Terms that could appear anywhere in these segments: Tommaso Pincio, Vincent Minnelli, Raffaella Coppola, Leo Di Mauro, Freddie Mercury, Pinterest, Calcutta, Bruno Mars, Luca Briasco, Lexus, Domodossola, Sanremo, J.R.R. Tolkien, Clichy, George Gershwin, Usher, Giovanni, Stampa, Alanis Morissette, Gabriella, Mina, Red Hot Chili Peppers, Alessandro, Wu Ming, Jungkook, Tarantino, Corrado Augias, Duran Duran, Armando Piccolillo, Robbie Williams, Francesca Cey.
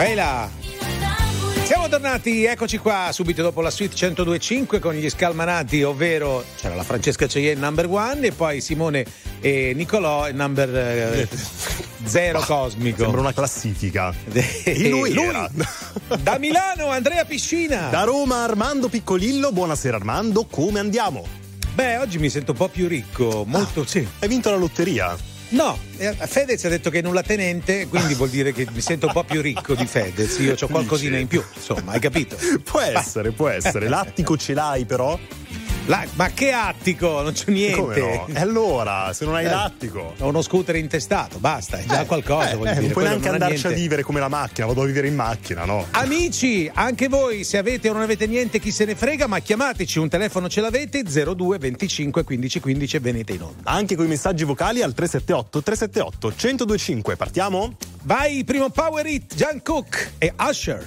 Eila. Siamo tornati, eccoci qua, subito dopo la suite 102.5 con gli scalmanati, ovvero c'era la Francesca Cey number one e poi Simone e Nicolò number zero cosmico. Sembra una classifica. E lui era. Da Milano Andrea Piscina. Da Roma Armando Piccolillo. Buonasera Armando, come andiamo? Beh, oggi mi sento un po' più ricco, molto sì. Hai vinto la lotteria? No, Fedez ha detto che è nulla tenente, quindi vuol dire che mi sento un po' più ricco di Fedez. Io c'ho qualcosina in più, insomma, hai capito? Può essere, può essere. L'attico ce l'hai però? Ma che attico? Non c'è niente. Come no? E allora, se non hai l'attico? Ho uno scooter intestato, basta, è già qualcosa. Vuol dire. Non puoi neanche andarci a vivere come la macchina, vado a vivere in macchina, no? Amici, anche voi, se avete o non avete niente, chi se ne frega, ma chiamateci, un telefono ce l'avete, 02 25 15 15 e venite in onda. Anche con i messaggi vocali al 378-378-1025, partiamo? Vai, primo power hit, Jungkook e Usher.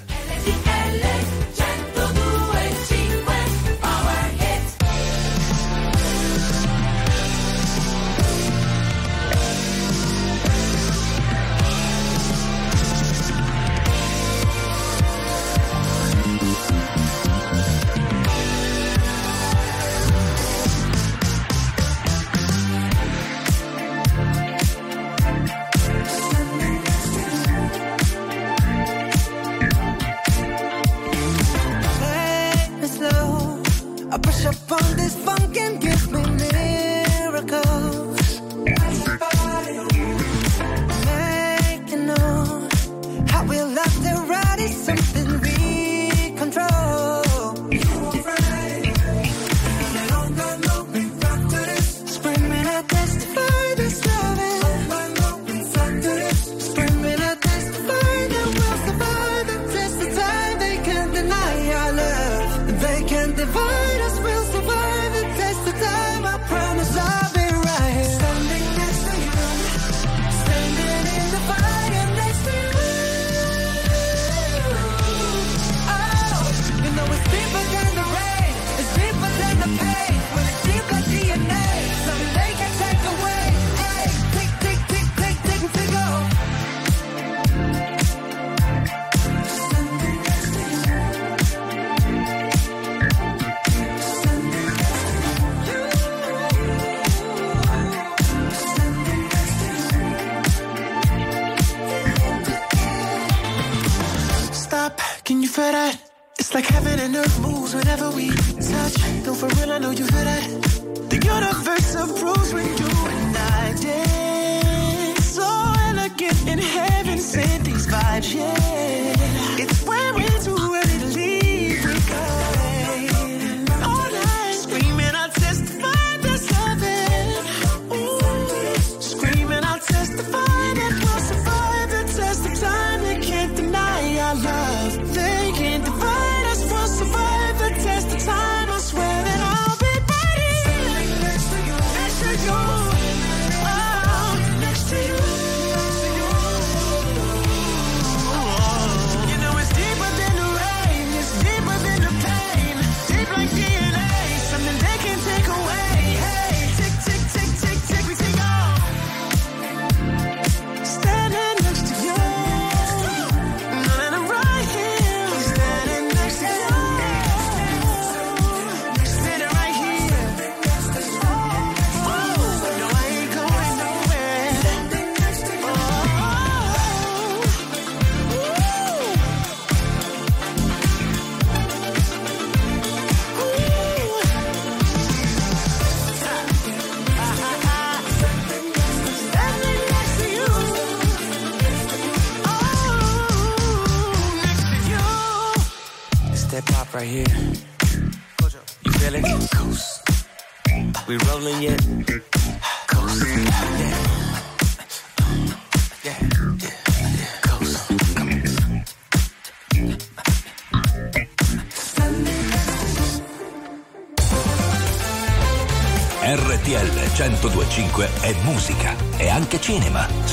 RTL 102.5 è musica, è anche cinema,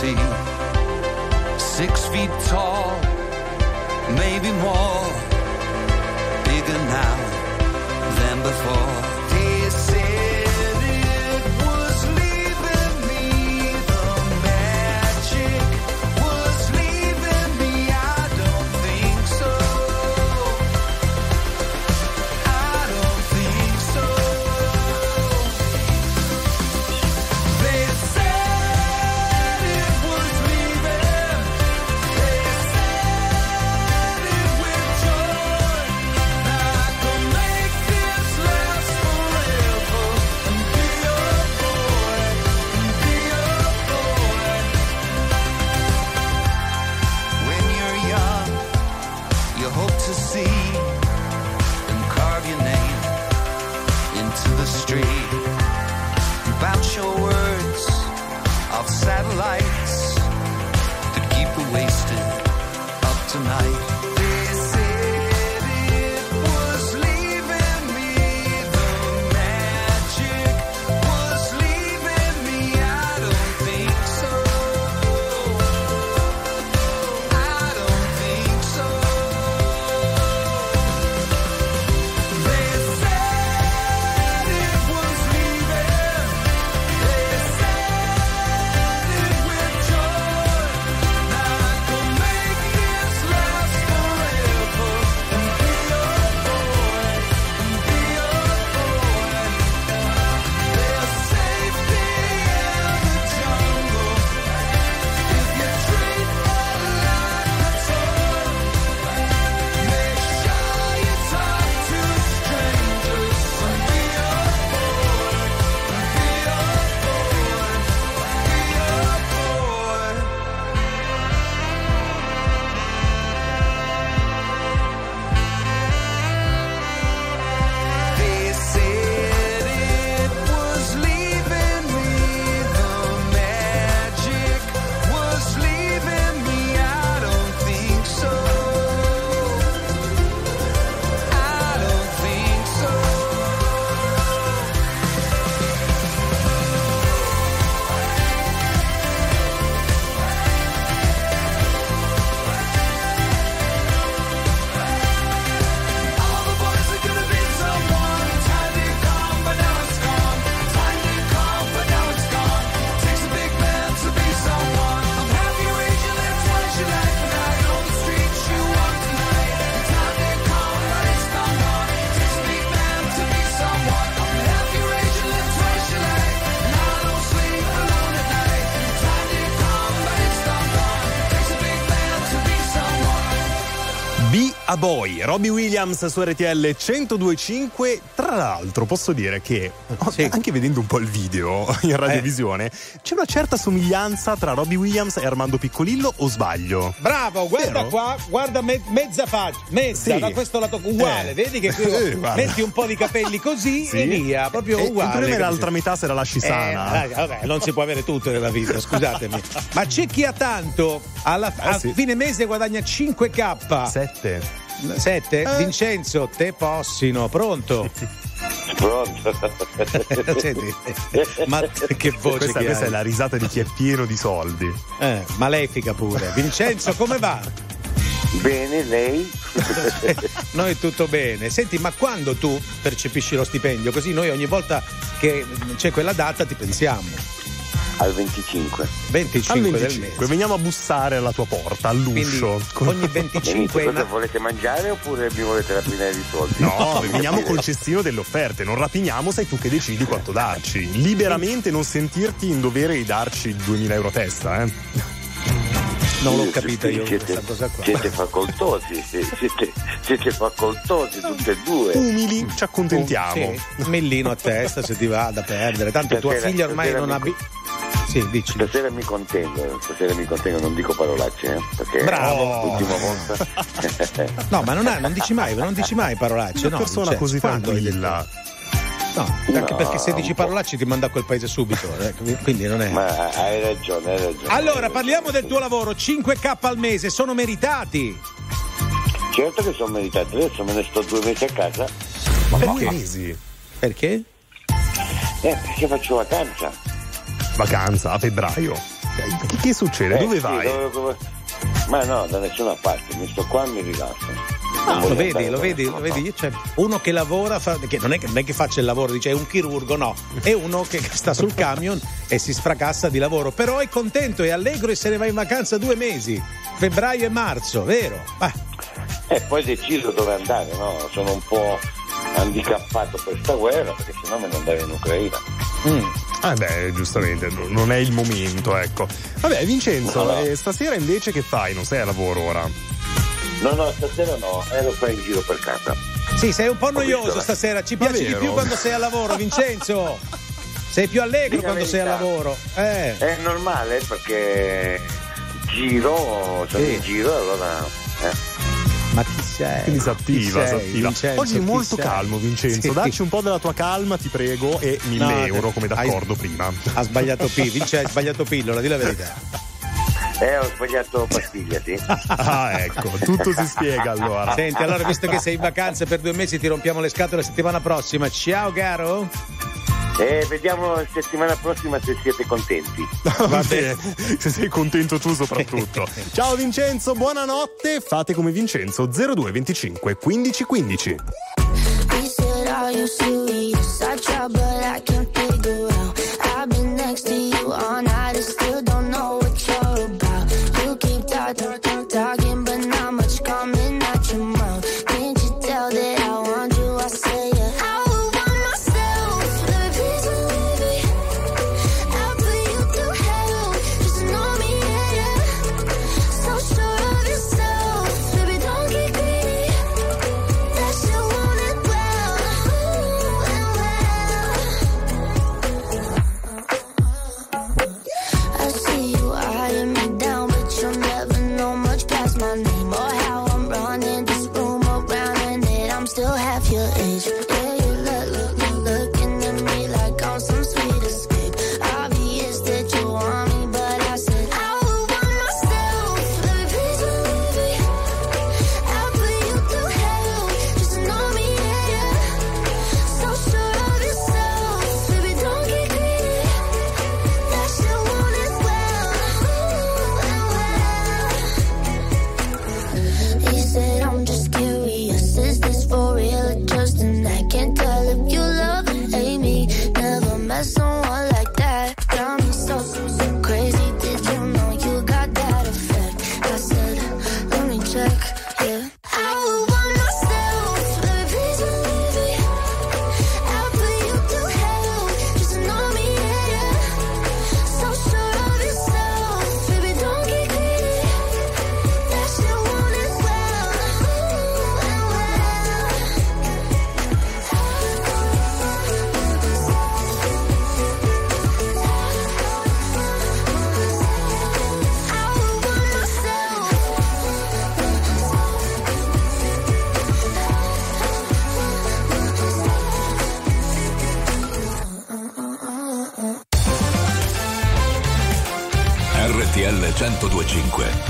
city, 6 feet tall, maybe more, bigger now than before. They said it was leaving me, the magic was leaving me, I don't think so, I don't think so. They said it was leaving, they said it with joy, I can make this last forever, and be a boy, and be a boy. When you're young, you hope to see, and carve your name into the street, and bounce your words off satellites that keep you wasted up tonight. They said it was leaving me, the magic was leaving me, I don't think so, I don't think so. They said it was leaving, they said it with joy, I could make this last forever, and be a boy, and be a boy. There's safety in the jungle, if you treat that like a toy. Make sure you talk to strangers, and be a boy, and be a boy, and be a boy. They said it was leaving me, the magic was leaving me, I don't think so, I don't think so. All the boys are gonna be someone. Time to come, but now it's gone. Time to come, but now it's gone. Takes a big man to be someone. I'm happy raging, that's why she likes me. I know the streets you walk tonight. Time to come, but it's not one. Takes a big man to be someone. I'm happy raging, that's why she likes me. And I don't sleep alone at night. Time to come, but it's not one. Takes a big man to be someone. Be a Boy, Robbie Williams su RTL 102.5. Tra l'altro posso dire che anche vedendo un po' il video in radiovisione c'è una certa somiglianza tra Robbie Williams e Armando Piccolillo, o sbaglio? Bravo, guarda Vero? Qua, guarda mezza faccia, mezza Sì. da questo lato uguale, vedi che qui guarda. metti un po' di capelli così Sì. e via, proprio uguale. Il problema è capisci? l'altra metà se la lasci sana. Raga, vabbè, non si può avere tutto nella vita, scusatemi. Ma c'è chi ha tanto, a sì. fine mese guadagna 5K. 7. 7? Vincenzo, te possino, pronto? Pronto. Senti, ma che voce che questa è la risata di chi è pieno di soldi. Malefica pure. Vincenzo, come va? Bene, lei? Noi tutto bene. Senti, ma quando tu percepisci lo stipendio? Così noi ogni volta che c'è quella data ti pensiamo. Al 25. 25 del mese. Veniamo a bussare alla tua porta, all'uscio. Quindi ogni 25. Cosa volete mangiare oppure mi volete rapinare i soldi? No, veniamo col cestino delle offerte, non rapiniamo, sei tu che decidi quanto darci. Liberamente, non sentirti in dovere di darci 2.000 euro a testa, Non l'ho capita io questa cosa qua. Siete facoltosi, siete facoltosi tutti e due. Umili, ci accontentiamo. Sì. Millino a testa se ti va da perdere, tanto tua figlia ormai non ha Sì, dici. Stasera mi contengo, non dico parolacce, perché Bravo. L'ultima volta. No, ma non dici mai parolacce, no? Persona Vincenzo, così tranquilla. No, perché se dici parolacce ti manda a quel paese subito, quindi non è. Ma hai ragione. Allora, parliamo del tuo lavoro, 5K al mese, sono meritati. Certo che sono meritati, adesso me ne sto 2 mesi a casa. Ma perché? Perché? Perché faccio vacanza a febbraio. Che succede? Dove vai? Ma no, da nessuna parte, mi sto qua e mi rilasso. Ah, lo vedi? C'è uno che lavora, che non è che faccia il lavoro, dice è un chirurgo, no, è uno che sta sul camion e si sfracassa di lavoro, però è contento, è allegro e se ne va in vacanza 2 mesi, febbraio e marzo, vero? E poi decido dove andare, no? Sono un po' handicappato questa guerra perché sennò me ne andavo in Ucraina. Beh, giustamente, non è il momento, ecco. Vabbè, Vincenzo, no. Stasera invece che fai? Non sei a lavoro ora? No, stasera no, ero qua in giro per casa. Sì, sei un po' noioso stasera, ci piace di più quando sei a lavoro, Vincenzo. Sei più allegro quando sei a lavoro. È normale perché giro, sono in giro, allora. Ma chi sei? Quindi s'attiva. Vincenzo, oggi molto calmo, Vincenzo. Sì. Dacci un po' della tua calma, ti prego, e 1.000 euro come d'accordo prima. Ha sbagliato Vincenzo, hai sbagliato pillola, di la verità. Ho sbagliato pastiglia, sì. Ecco, tutto si spiega allora. Senti, allora visto che sei in vacanza per 2 mesi ti rompiamo le scatole la settimana prossima. Ciao, caro. Vediamo la settimana prossima se siete contenti. Va bene, se sei contento tu soprattutto. Ciao Vincenzo, buonanotte. Fate come Vincenzo, 0225 1515.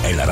È la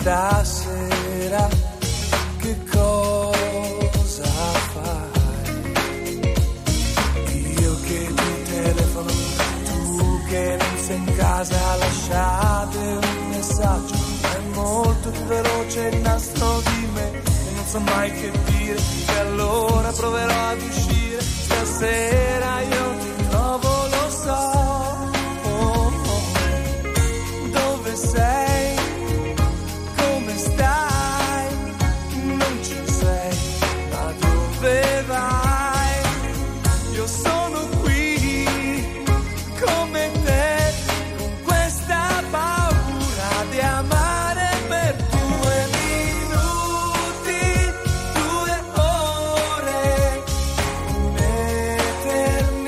stasera che cosa fai? Io che ti telefono, tu che non sei in casa, lasciate un messaggio, è molto veloce il nastro di me e non so mai che dire, e allora proverò ad uscire. Stasera io ti trovo, lo so. Dove sei? Come stai? Non ci sei, ma dove vai? Io sono qui, come te, con questa paura di amare per 2 minuti, 2 ore, un'eternità.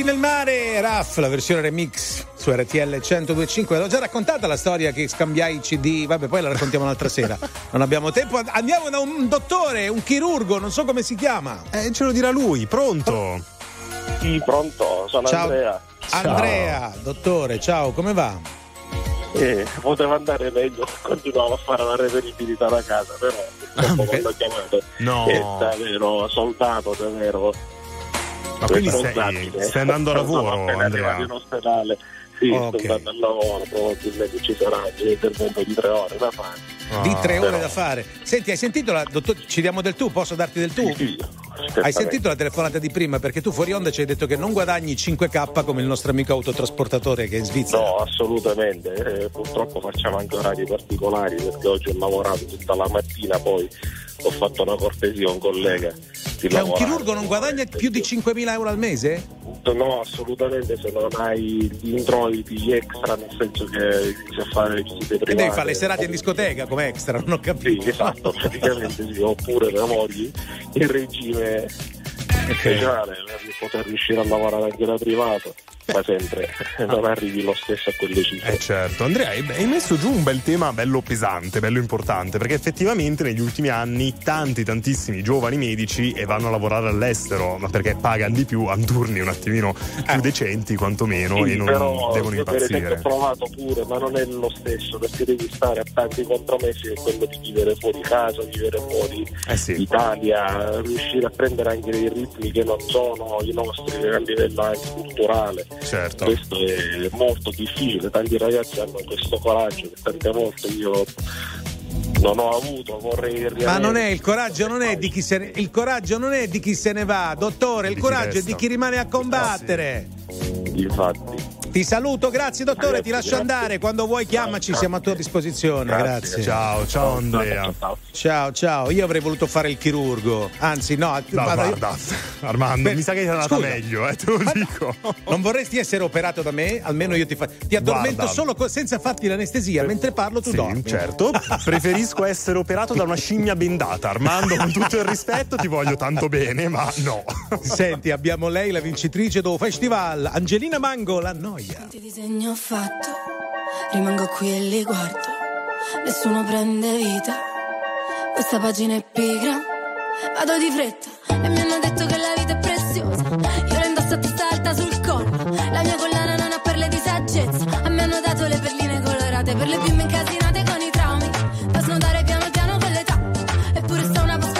Nel mare, Raff, la versione remix su RTL 102.5. L'ho già raccontata la storia che scambiai i CD, vabbè, poi la raccontiamo un'altra sera. Non abbiamo tempo, andiamo da un dottore, un chirurgo, non so come si chiama. Ce lo dirà lui, pronto? Sì, pronto, sono ciao. Andrea. Ciao. Andrea, dottore, ciao, come va? Poteva andare meglio, continuavo a fare la reperibilità da casa, però quando ho chiamato è davvero soldato, davvero. Ma quindi stai andando a lavoro, Andrea? In ospedale, sì, okay. Sto andando a lavoro, probabilmente ci sarà un intervento di 3 ore da fare. Di 3 ore da fare? Senti, hai sentito la dottore, ci diamo del tu, posso darti del tu? Sì, hai sentito la telefonata di prima? Perché tu fuori onda ci hai detto che non guadagni 5.000 come il nostro amico autotrasportatore che è in Svizzera. No, assolutamente, purtroppo facciamo anche orari particolari perché oggi ho lavorato tutta la mattina, poi ho fatto una cortesia a un collega. Cioè, un chirurgo non guadagna più di 5.000 euro al mese? No, assolutamente, se non hai gli introiti extra, nel senso che inizi a fare le visite private. E devi fare le serate in discoteca come extra, non ho capito. Sì, esatto, praticamente sì, oppure lavori in regime speciale per poter riuscire a lavorare anche da privato. Ma sempre non arrivi lo stesso a quelle cifre. Certo, Andrea, hai messo giù un bel tema bello pesante, bello importante, perché effettivamente negli ultimi anni tantissimi giovani medici vanno a lavorare all'estero, ma perché pagano di più, hanno turni un attimino più decenti quantomeno, sì, e non però, devono impazzire. Ho provato pure, ma non è lo stesso, perché devi stare a tanti compromessi che quello di vivere fuori casa, vivere fuori Italia, riuscire a prendere anche dei ritmi che non sono i nostri a livello anche culturale. Certo. Questo è molto difficile, tanti ragazzi hanno questo coraggio che tante volte io non ho avuto, vorrei riavere. Ma non è il coraggio, non è di chi se ne, il coraggio non è di chi se ne va, dottore, il coraggio è di chi rimane a combattere. Infatti. Ti saluto, grazie dottore, ti lascio andare, quando vuoi chiamaci, siamo a tua disposizione. Grazie. Ciao Andrea. Ciao, io avrei voluto fare il chirurgo, anzi no guarda, Armando, mi sa che ti è andata meglio, te lo dico. Non vorresti essere operato da me? Almeno io ti addormento, guarda, solo senza farti l'anestesia, mentre parlo tu dormi. Certo, preferisco essere operato da una scimmia bendata, Armando, con tutto il rispetto, ti voglio tanto bene, ma no. Senti, abbiamo lei, la vincitrice del festival, Angelina Mangola. No, tanti disegni ho fatto, rimango qui e li guardo, nessuno prende vita, questa pagina è pigra, vado di fretta e mi hanno detto che la vita è preziosa, io la indosso a testa alta sul collo, la mia collana non ha perle di saggezza, a me hanno dato le perline colorate per le bimbe incasinate con i traumi, da snodare piano piano con l'età, eppure sta una posta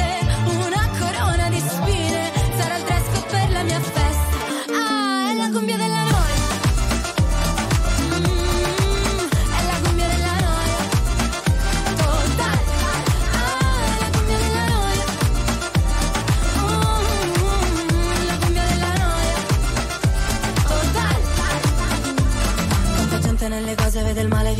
una corona di spine sarà il dress code per la mia festa. Ah, è la cumbia della noia. Nelle cose vede il male,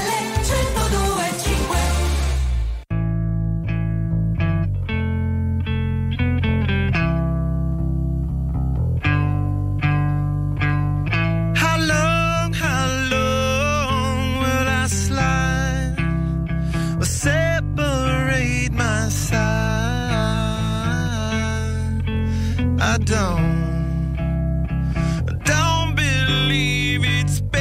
1025. How long will I slide? Will separate my side? I don't believe it's bad.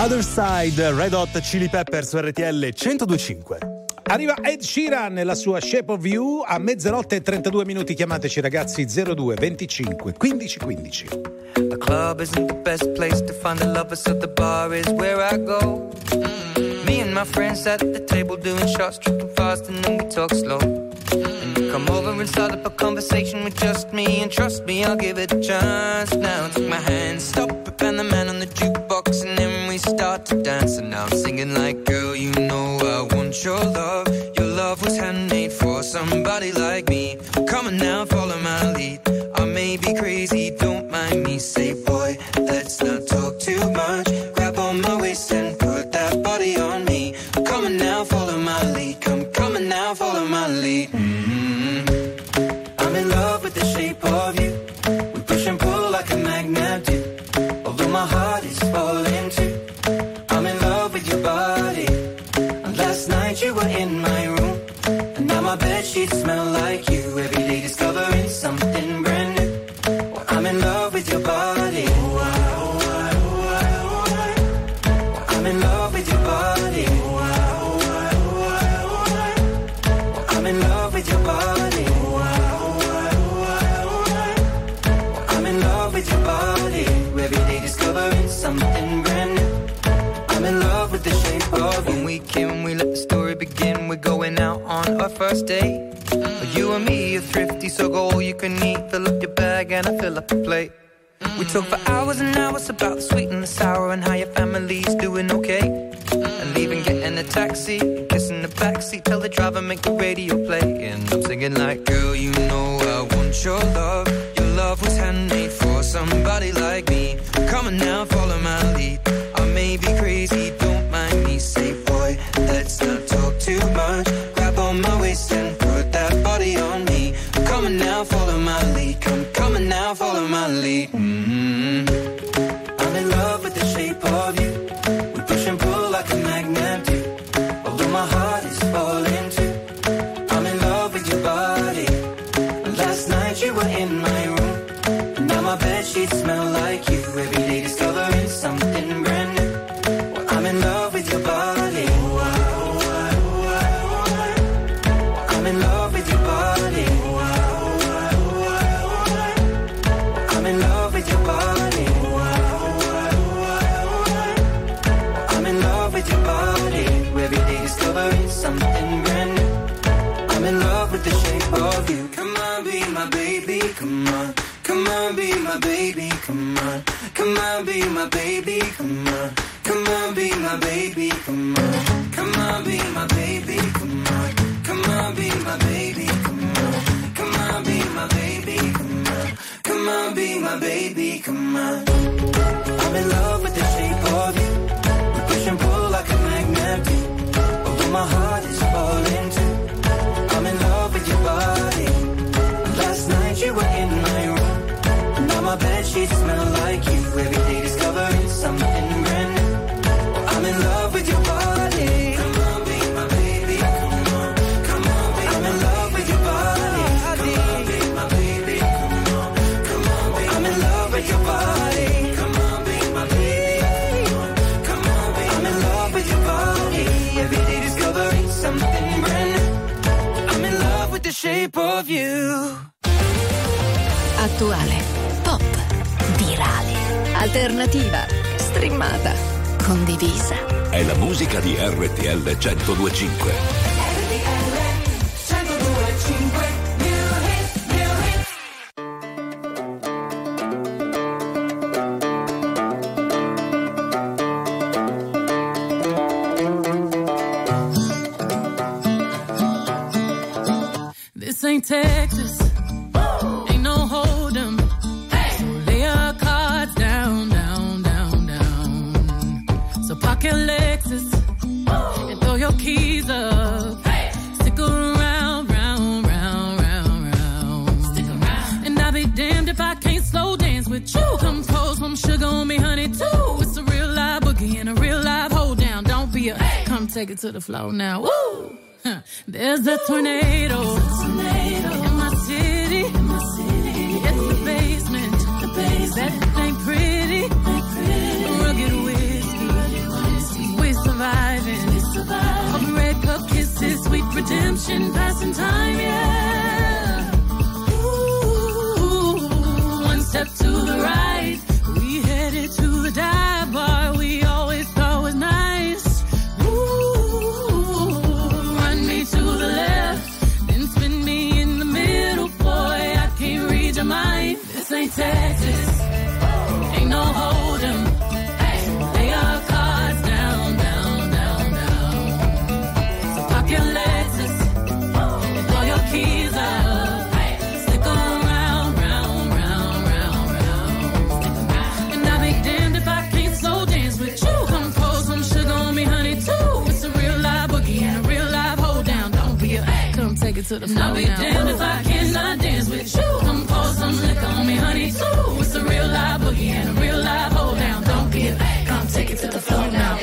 Other Side, Red Hot Chili Peppers, RTL 102.5. Arriva Ed Sheeran nella sua Shape of You a 00:32. Chiamateci ragazzi 02 25 15 15. The club isn't the best place to find the lovers, so the bar is where I go. Me and my friends at the table doing shots, tripping fast and then we talk slow. And you come over and start up a conversation with just me, and trust me, I'll give it a chance. Now take my hand, stop it, and the man on the jukebox, and then we start to dance. And now I'm singing like, girl, you know I want your love was handmade for somebody like me. Come on now, follow my lead. I may be crazy, don't mind me. Say, boy, let's not talk too much. Grab on my waist and put that body on me. Come on now, follow my lead. Come, come on now, follow my lead. Mm-hmm. I'm in love with the shape of you. We push and pull like a magnet do. Although my heart is falling too. I'm in love with your body. Last night you were in my room, and now my bedsheets smell like you. Every day discovering something brand new. Well, I'm in love with your body. Oh, I, oh, I, oh, I, oh, I. Well, I'm in love with your body. Oh, I, oh, I, oh, I, oh, I. Well, I'm in love with your body. Oh, I, oh, I, oh, I, oh, I. Well, I'm in love with your body. Every day discovering something brand new. I'm in love with the shape of you. When we came, we let the story begin. We're going out on our first date. Mm-hmm. You and me are thrifty, so go all you can eat. Fill up your bag and I fill up the plate. Mm-hmm. We talk for hours and hours about the sweet and the sour and how your family's doing okay. Mm-hmm. And leaving, getting a taxi, kissing the backseat. Tell the driver, make the radio play. And I'm singing like, girl, you know I want your love. Your love was handmade for somebody like me. Come on now, follow my lead. Be crazy, don't mind me. Say, boy, let's not talk too much. Grab on my waist and put that body on me. I'm coming now, follow my lead. Come, coming now, follow my lead. Mm-hmm. I'm in love with the shape of you. We push and pull like a magnet do. Although my heart is falling too. I'm in love with your body. Last night you were in my room, and now my bedsheets smell like you. Every day discovering something brand new. I'm in love with your body. Oh, I, oh, I, oh, I, oh, I. I'm in love with your body. Oh, I, oh, I, oh, I, oh, I. I'm in love with your body. Oh, I, oh, I, oh, I, oh, I. I'm in love with your body. Every day discovering something brand new. I'm in love with the shape of you. Come on, be my baby, come on. Come on, be my baby, come on. Come on, be my baby, come on. Come on, be my baby, come on. Come on, be my baby, come on. Come on, be my baby, come on. Come on, be my baby, come on. Come on, be my baby, come on. I'm in love with the shape of you. We push and pull like a magnet do. Although my heart is falling too. I'm in love with your body. Last night you were in my room, and now my bedsheets smell like you. Every day discovering something brand new. I'm in love with your body. Come on, be my baby. Come on, come on, be I'm my in love baby. With your body. Come on, be my baby. Come on, come on, be I'm in love with your body. Come on, be my baby. Come on, be I'm in love with your body. Every day discovering something brand new. I'm in love with the shape of you. Attuale, pop, virale, alternativa, streamata, condivisa. È la musica di RTL 102.5. RTL 102.5. New hits, new hits. This ain't Texas. Ooh. Ain't no hold'em. Hey. So lay our cards down, down, down, down. So park your Lexus and throw your keys up. Hey. Stick around, round, round, round, round. Stick around. And I'll be damned if I can't slow dance with you. Ooh. Come pour some sugar on me, honey, too. It's a real live boogie and a real live hold down. Don't be a hey. Come take it to the floor now. Woo! Huh. There's a tornado. There's a tornado in my city. In my city. It's the basement. The basement. Everything pretty. Rugged whiskey. attention, passing time, yeah. Ooh, one step to the right, we headed to the dive bar we always thought was nice. Ooh, run me to the left, then spin me in the middle, boy, I can't read your mind. This ain't Texas, ain't no hold'em. To the and I'll be damned if I cannot dance with you. Come pour some liquor on me, honey, too. It's a real live boogie and a real live hold down. Don't give, come take it to the floor now.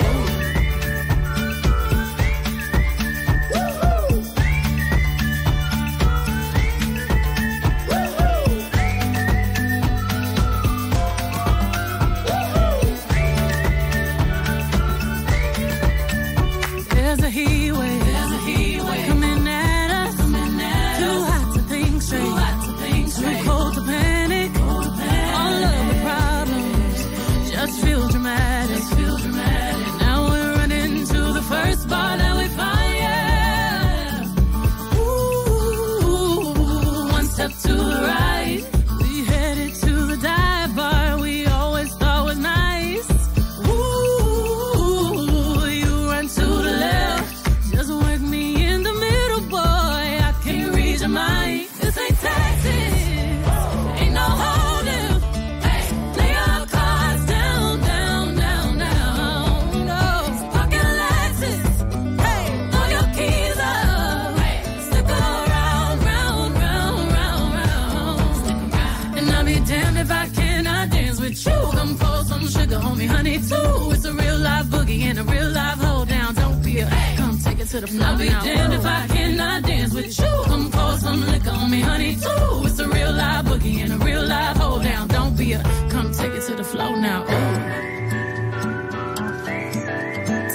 I'll be damned if I cannot dance with you. Come pour some liquor on me, honey, too. It's a real live boogie and a real live hold down. Don't be a, come take it to the flow now, ooh.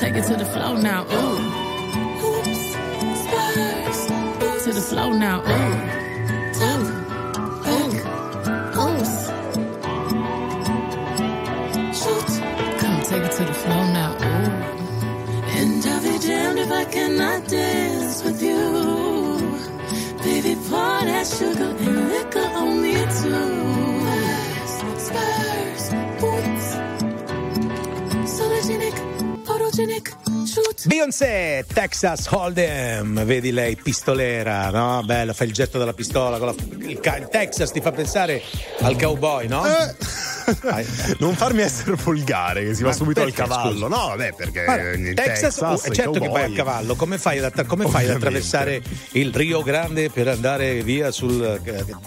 Take it to the flow now, ooh. Oops, spurs. To the flow now, ooh. I cannot dance with you, baby, pour that sugar and liquor on me too. Spurs, boots, sologenic, photogenic. Beyoncé, Texas Hold'em, vedi lei pistolera, no? Bella, fa il getto della pistola con il Texas, ti fa pensare al cowboy, no? Non farmi essere volgare, che si va subito al cavallo, scusa. No, vabbè, perché Texas certo cowboy. Che vai a cavallo, come fai ad attraversare il Rio Grande per andare via sul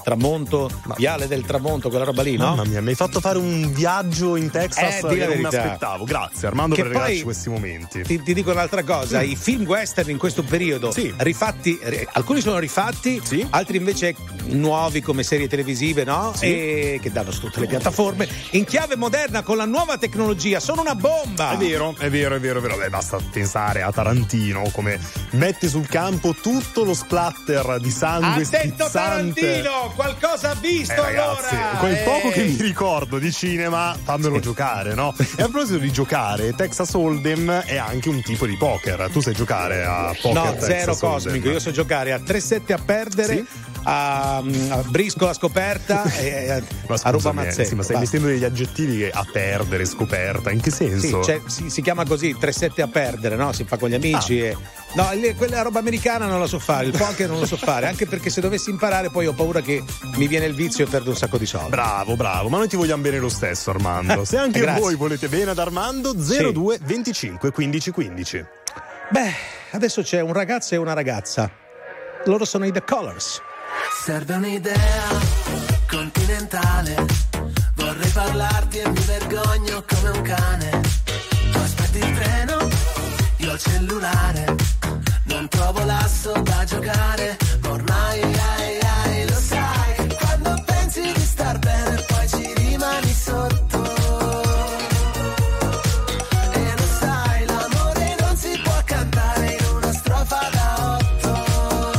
tramonto, viale del tramonto, quella roba lì, no? Mamma mia, mi hai fatto fare un viaggio in Texas che non mi aspettavo. Grazie Armando, che per regalarci questi momenti. Ti dico un'altra cosa, i film western in questo periodo, sì, rifatti, alcuni sono rifatti, sì, altri invece nuovi come serie televisive, no? Sì. E che danno su tutte le piattaforme in chiave moderna con la nuova tecnologia, sono una bomba. È vero. Beh, basta pensare a Tarantino, come mette sul campo tutto lo splatter di sangue spizzante. Attento Tarantino, qualcosa ha visto, ragazzi, allora quel poco che mi ricordo di cinema fammelo giocare, no? E a proposito di giocare, Texas Hold'em è anche un tipo di poker. Tu sai giocare a poker? No, zero cosmico. Io so giocare a 3-7 a perdere, sì, a briscola scoperta e a roba mazzetta. Sì, ma stai mettendo degli aggettivi che a perdere, scoperta, in che senso? Sì, cioè, si chiama così, 3-7 a perdere, no? Si fa con gli amici. Ah. No, quella roba americana non la so fare, il poker non lo so fare, anche perché se dovessi imparare poi ho paura che mi viene il vizio e perdo un sacco di soldi. Bravo, ma noi ti vogliamo bene lo stesso, Armando. Se anche voi volete bene ad Armando, 02 sì. 25 15 15. Beh, adesso c'è un ragazzo e una ragazza. Loro sono i The Colors. Serve un'idea continentale. Vorrei parlarti e mi vergogno come un cane. Tu aspetti il treno, io ho il cellulare. Non trovo l'asso da giocare. Ormai lo sai che quando pensi di star bene poi ci rimani sotto. E lo sai, l'amore non si può cantare in una strofa da 8.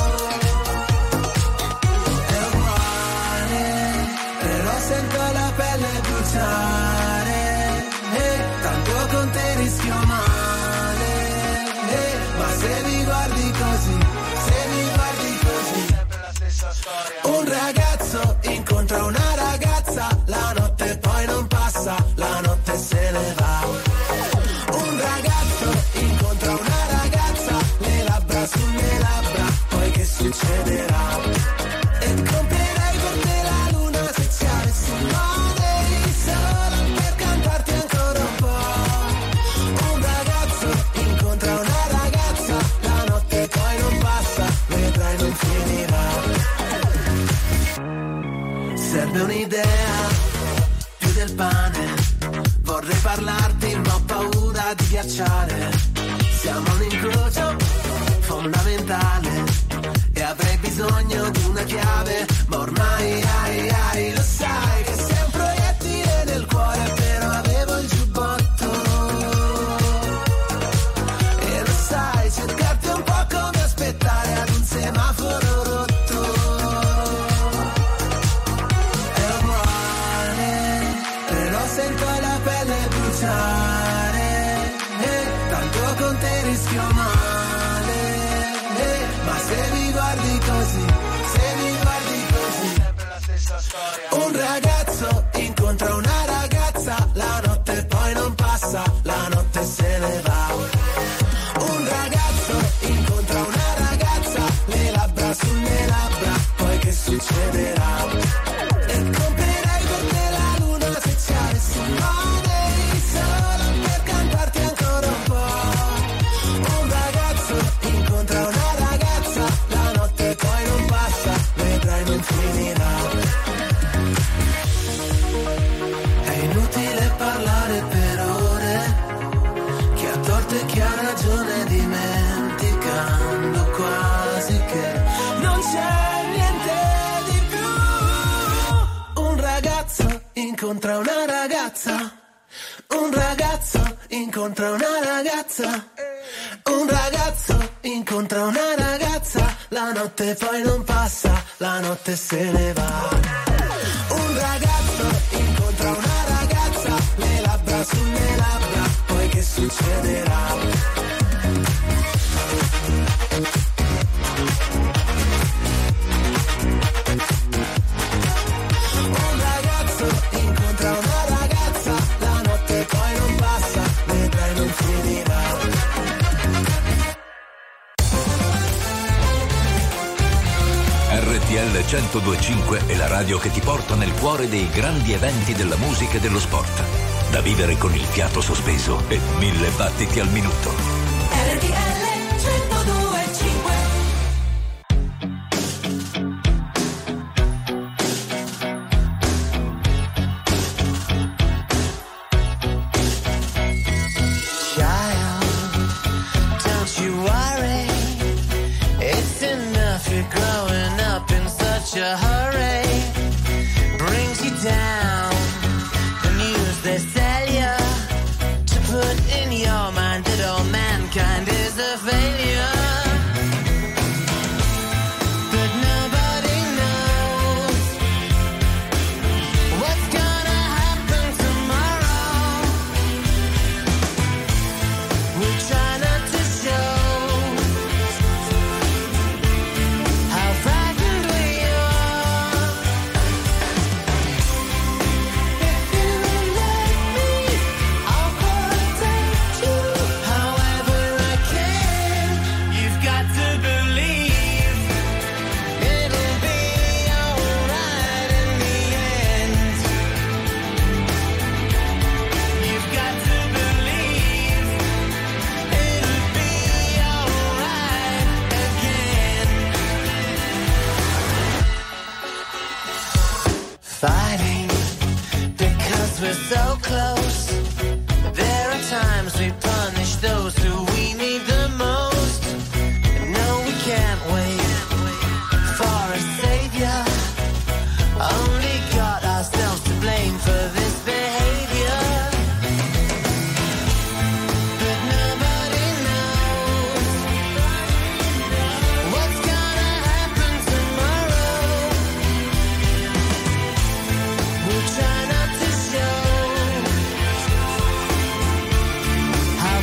rischio male, ma se mi guardi così, se mi guardi così, sempre la stessa storia. Un ragazzo incontra una ragazza, la notte poi non passa, la notte se ne va. Un ragazzo incontra una ragazza, le labbra sulle labbra, poi che succederà? Serve un'idea, più del pane, vorrei parlarti ma ho paura di ghiacciare. Siamo un incrocio fondamentale e avrei bisogno di una chiave, ma ormai lo sai che sei un proiettile nel cuore, però avevo il giubbotto e lo sai, cercarti un po' come aspettare ad un semaforo rotto. Tanto con te rischio male, ma se mi guardi così, se mi guardi così, sempre la stessa storia. Un ragazzo incontra una ragazza, la notte poi non passa, la notte se ne va. Un ragazzo incontra una ragazza, le labbra sulle labbra, poi che succederà? Incontra una ragazza, un ragazzo incontra una ragazza, un ragazzo incontra una ragazza, la notte poi non passa, la notte se ne va. Un ragazzo incontra una ragazza, le labbra sulle labbra, poi che succederà? RTL 102.5 è la radio che ti porta nel cuore dei grandi eventi della musica e dello sport. Da vivere con il fiato sospeso e 1000 battiti al minuto. RTL 102.5. Child, don't you worry, it's enough you're growing up in such a hurry, brings you down. The news they sell you to put in your mind that all mankind is a failure. But nobody knows what's gonna happen tomorrow. We try not to show how frightened we are. If you let me, I'll protect you however I can. You've got to believe it'll be alright in the end. You've got to believe it'll be alright again. Fighting because we're so close. There are times we punish those who we need the most. No, we can't wait for a savior. Only got ourselves to blame for this behavior. But nobody knows what's gonna happen tomorrow. We try not to show how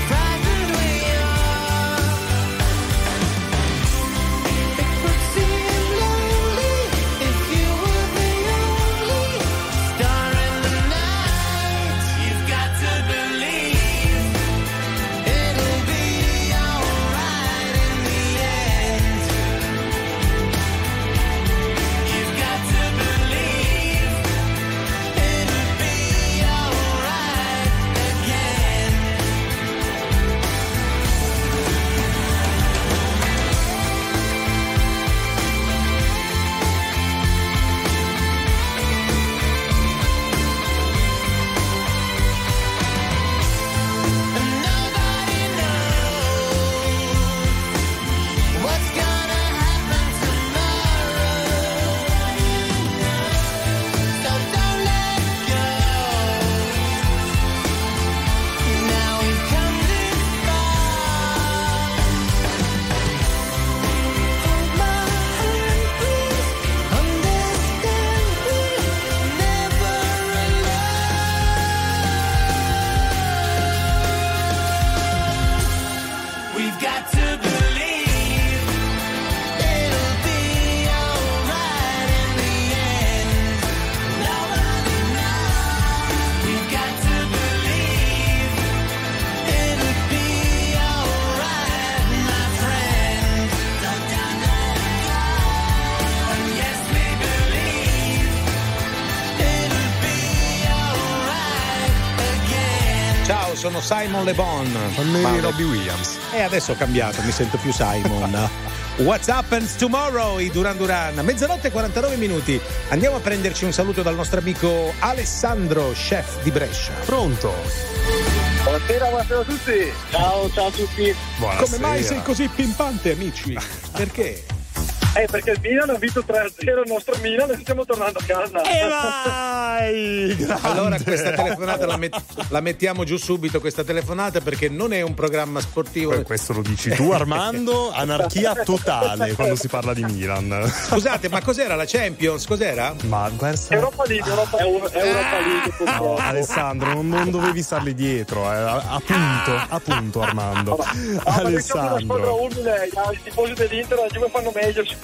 sono Simon Le Bon. Almeno Robbie Williams. E adesso ho cambiato, mi sento più Simon. What's Happens Tomorrow, i Duran Duran. 00:49. Andiamo a prenderci un saluto dal nostro amico Alessandro, chef di Brescia. Pronto? Buonasera a tutti. Ciao a tutti. Buonasera. Come mai sei così pimpante, amici? Perché? Perché il Milan ha vinto 3-0 il nostro Milan e stiamo tornando a casa. E vai! Grande. Allora questa telefonata la mettiamo giù subito, questa telefonata, perché non è un programma sportivo. Questo lo dici tu, Armando. Anarchia totale quando si parla di Milan. Scusate, ma cos'era la Champions? Cos'era? Ma questa... Europa League. No, Alessandro, non dovevi starli dietro. Appunto, Armando. Alessandro. I tifosi dell'Inter la Juve fanno meglio sicuramente.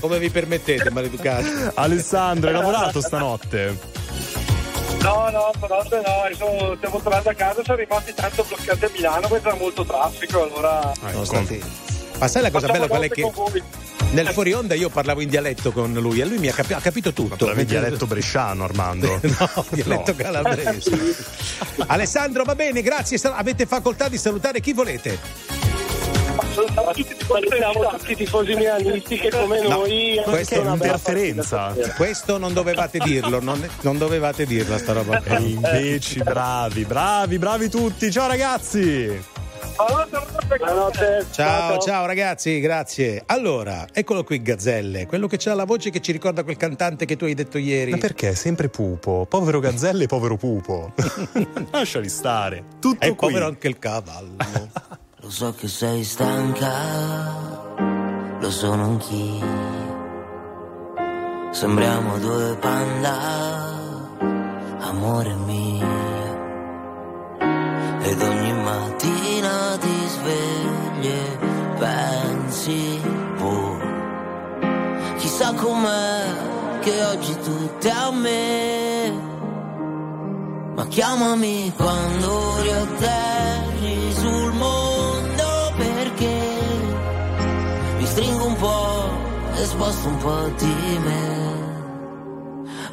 Come vi permettete, maleducati? Alessandro, hai lavorato stanotte? No, stanotte no, stiamo tornando a casa, sono rimasti tanto bloccati a Milano perché c'era molto traffico, allora. Ma sai la cosa bella qual è che nel fuori onda io parlavo in dialetto con lui e lui mi ha capito tutto. Ma dialetto bresciano, Armando? No, dialetto calabrese. Alessandro, va bene, grazie, avete facoltà di salutare chi volete. Tutti i tifosi milanisti che come noi. Questa è un'interferenza. Questo non dovevate dirlo, non dovevate dirla sta roba. E invece bravi tutti. Ciao ragazzi. Buonanotte. Ciao ragazzi, grazie. Allora, eccolo qui Gazzelle, quello che c'ha la voce che ci ricorda quel cantante che tu hai detto ieri. Ma perché? Sempre pupo. Povero Gazzelle, povero pupo. Lasciali stare. Tutto è qui. Povero anche il cavallo. Lo so che sei stanca, lo sono anch'io. Sembriamo due panda, amore mio. Ed ogni mattina ti svegli e pensi, oh, chissà com'è che oggi tu ti ami. Ma chiamami quando riatterri sul mondo, perché mi stringo un po' e sposto un po' di me.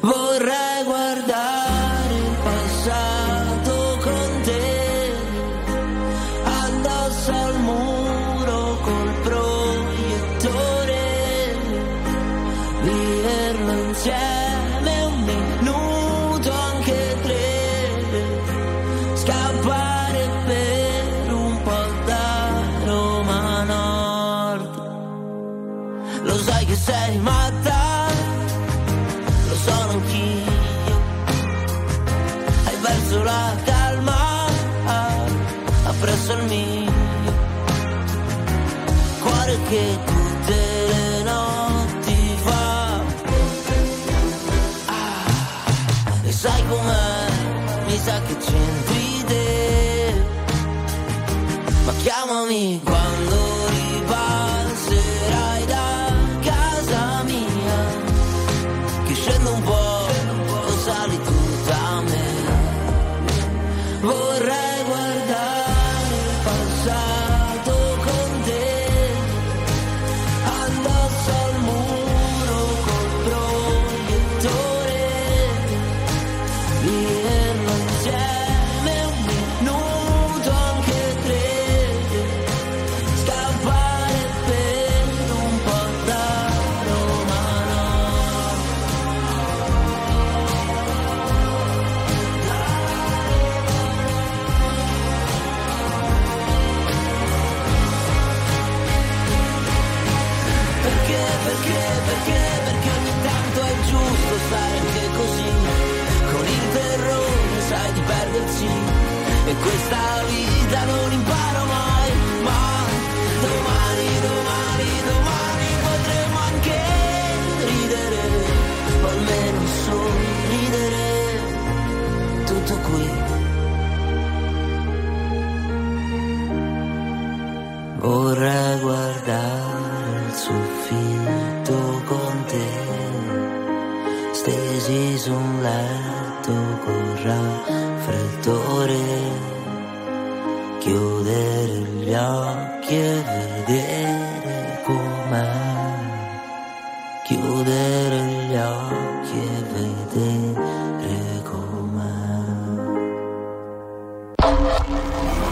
Vorrei guardare il passato con te, addosso al muro col proiettore, viverlo insieme. Sei matta, lo sono anch'io. Hai perso la calma appresso al mio cuore che tutte le notti fa. E sai com'è? Mi sa che c'entri te. Ma chiamami quando ripasserai da un po', lo sali tu da me. Vorrei guardare il passato con te, addosso al muro col proiettore, viverlo insieme un minuto anche tre, scappare per un po' da Perché ogni tanto è giusto stare anche così, con il terrore sai di perdersi, e questa vita non imparo mai, domani potremo anche ridere, o almeno sorridere, tutto qui. Vorrei guardare il soffitto con te, stesi su un letto col raffreddore, chiudere gli occhi e vedere com'è, chiudere gli occhi e vedere com'è.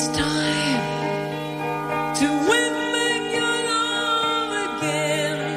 Time to win, make your love again.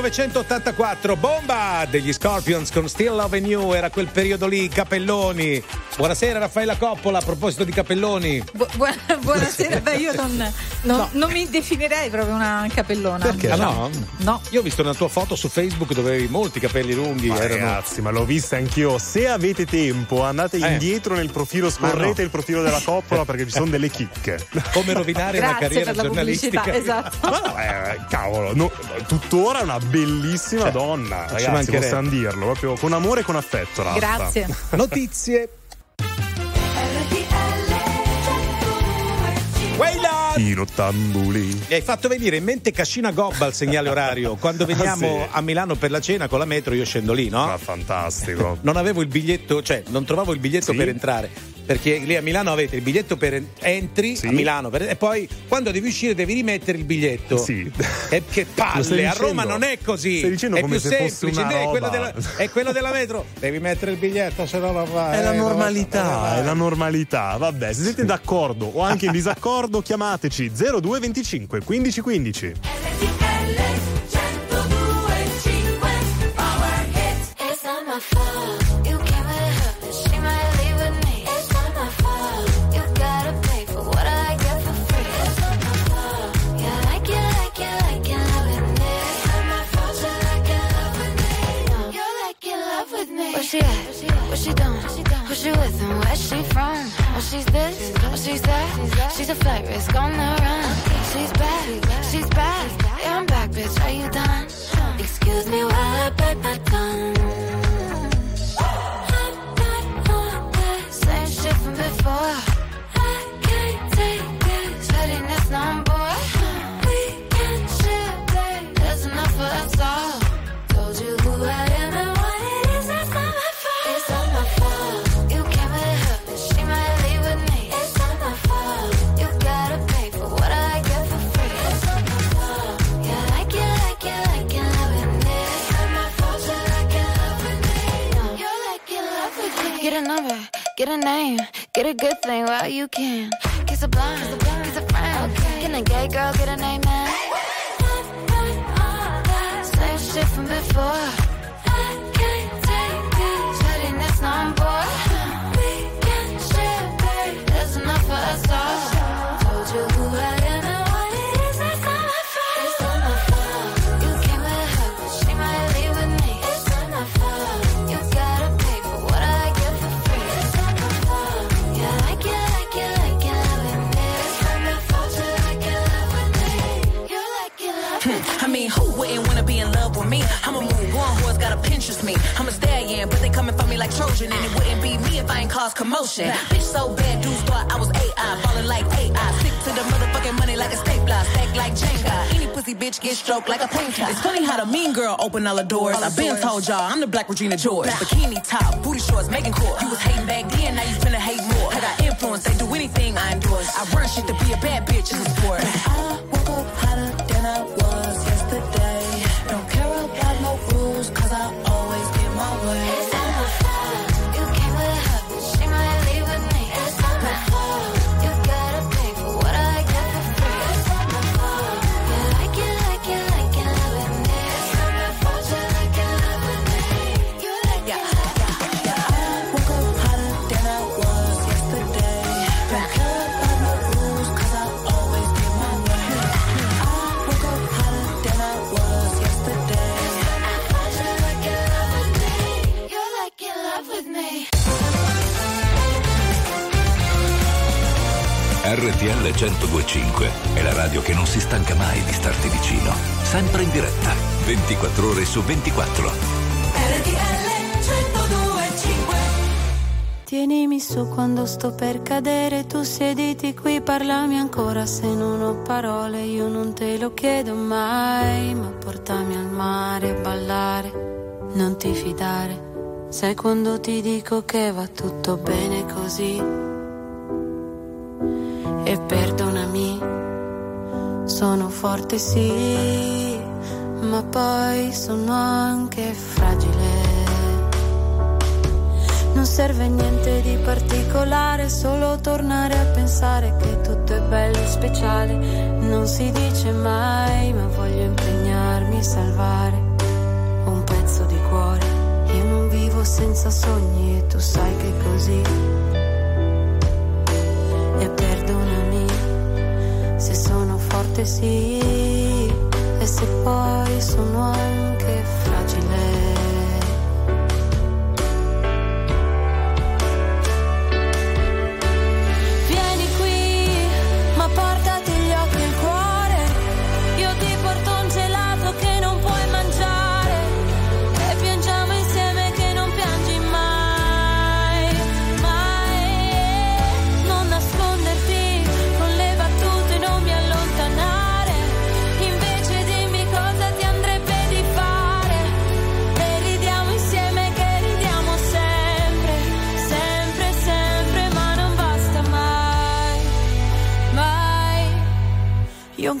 1984, bomba degli Scorpions con Still Loving You. Era quel periodo lì, capelloni. Buonasera Raffaella Coppola, a proposito di capelloni. Buonasera, beh, io non mi definirei proprio una capellona. Perché? Ah, no. Io ho visto una tua foto su Facebook dove avevi molti capelli lunghi. Ragazzi, ma l'ho vista anch'io. Se avete tempo, andate indietro nel profilo, scorrete il profilo della Coppola perché ci sono delle chicche. Come rovinare una carriera giornalistica. Esatto. Ma cavolo, tuttora è una bellissima donna, ragazzi, possiamo dirlo, proprio con amore e con affetto, Raffa. Grazie. Notizie. Tiro tambuli. Mi hai fatto venire in mente Cascina Gobba al segnale orario. Quando veniamo a Milano per la cena con la metro, io scendo lì, no? Ah, fantastico. Non avevo il biglietto, cioè non trovavo il biglietto per entrare, perché lì a Milano avete il biglietto per entri a Milano e poi quando devi uscire devi rimettere il biglietto. Sì. E che palle, a Roma non è così. Stai dicendo è come più se semplice, fosse una roba. È quello della metro. Devi mettere il biglietto, se no la vai. È la normalità, è la normalità. Vabbè, se siete d'accordo o anche in disaccordo, chiamate 0225 1515. She's this, oh she's that, she's a flight risk on the run. She's back, she's back, yeah I'm back bitch, are you done? Excuse me while I bite my tongue. I'm not on that same shit from before. I can't take this pettiness no more. We can share, babe, there's enough for us all. Told you who I am and what it is, that's not my fault. It's not my fault. Get a number, get a name, get a good thing while you can. Kiss a blind, kiss a friend. Okay. Can a gay girl get an amen? Not all that same shit from before. I can't take this pettiness no more. We can share, babe, there's enough for us all. Told you who I am and what it is, that's not my fault. It's not my fault. You came with her, but she might leave with me. It's not my fault. You gotta pay for what I. Me. I'ma move on, who's gotta Pinterest me. I'm a stallion, but they coming for me like Trojan. And it wouldn't be me if I ain't cause commotion. Bitch so bad, dudes thought I was AI. Falling like AI, stick to the motherfucking money like a stapler. Stack like Jenga, any pussy bitch get stroked like a pinka. It's funny how the mean girl open all the doors. I been told y'all, I'm the Black Regina George. Bikini top, booty shorts, making court. You was hating back then, now you finna hate more. I got influence, they do anything I endorse. I run shit to be a bad bitch, it's a sport. I woke up hotter than I was yesterday. Don't care about no rules, cause I always get my way. It's not my fault. You came with her, but she might leave with me. It's not my fault. You gotta pay for what I get for free. It's not my fault. You like it, like it, like it, loving me. It's not my fault, you like it, loving me. You like it, like it. I woke up hotter than I was yesterday. Don't care about no rules, cause I always get my way. I woke up hotter than I was. RTL 102.5 è la radio che non si stanca mai di starti vicino, sempre in diretta, 24 ore su 24. RTL 102.5. Tienimi su quando sto per cadere, tu siediti qui, parlami ancora se non ho parole, io non te lo chiedo mai, ma portami al mare, ballare, non ti fidare, sai quando ti dico che va tutto bene così. E perdonami, sono forte sì, ma poi sono anche fragile. Non serve niente di particolare, solo tornare a pensare che tutto è bello e speciale. Non si dice mai, ma voglio impegnarmi a salvare senza sogni e tu sai che è così. E perdonami se sono forte, sì, e se poi sono anche fragile. Io un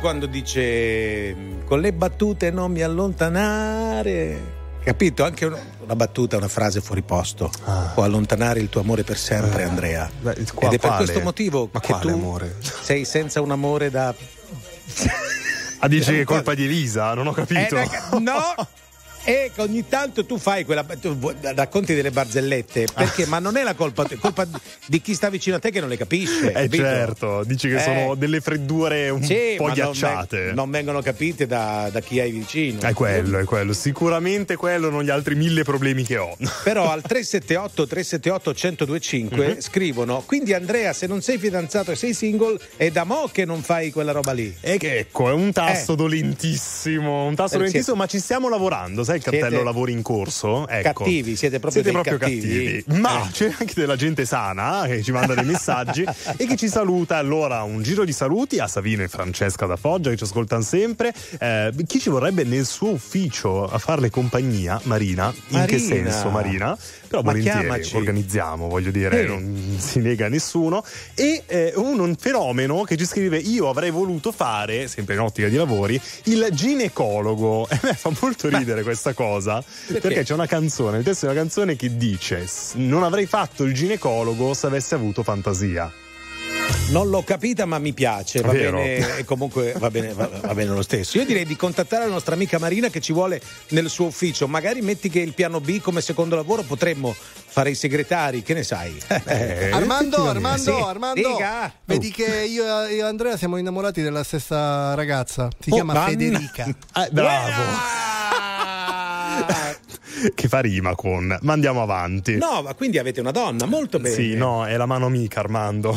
Quando dice con le battute non mi allontanare, capito? Anche una battuta, una frase fuori posto può allontanare il tuo amore per sempre, Andrea. Ed è per questo motivo ma che tu amore? Sei senza un amore da dici che è colpa di Elisa, non ho capito. No. E ogni tanto tu fai quella, tu racconti delle barzellette perché ma non è la colpa, è colpa di chi sta vicino a te che non le capisce, certo, dici che sono delle freddure un po' ghiacciate, non vengono capite da chi hai vicino, è quello sicuramente, quello non gli altri 1000 problemi che ho. Però al 378 1025 scrivono: quindi Andrea, se non sei fidanzato e sei single è da mo' che non fai quella roba lì, e che ecco è un tasto dolentissimo, ma ci stiamo lavorando, sai? Il cartello siete lavori in corso, ecco. Cattivi, siete proprio cattivi. Ma c'è anche della gente sana che ci manda dei messaggi e che ci saluta. Allora, un giro di saluti a Savino e Francesca da Foggia che ci ascoltano sempre. Chi ci vorrebbe nel suo ufficio a farle compagnia? Marina. In che senso Marina? Però ma volentieri, chiamaci. Organizziamo, voglio dire, non si nega a nessuno. E un fenomeno che ci scrive: io avrei voluto fare, sempre in ottica di lavori, il ginecologo. E me fa molto ridere questa cosa, perché c'è una canzone, il testo di una canzone che dice: non avrei fatto il ginecologo se avessi avuto fantasia. Non l'ho capita, ma mi piace, va bene, e comunque va bene lo stesso. Io direi di contattare la nostra amica Marina che ci vuole nel suo ufficio, magari metti che il piano B come secondo lavoro potremmo fare i segretari, che ne sai? Armando, dica. Vedi che io e Andrea siamo innamorati della stessa ragazza, si chiama Federica. Bravo. Che fa rima con, ma andiamo avanti. No, ma quindi avete una donna, molto bene. Sì, no, è la mano amica, Armando.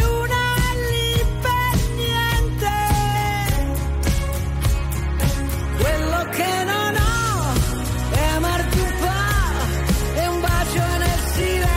luna è lì per niente. Quello che non ho è amarti un po', è un bacio nel silenzio.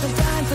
Soltanto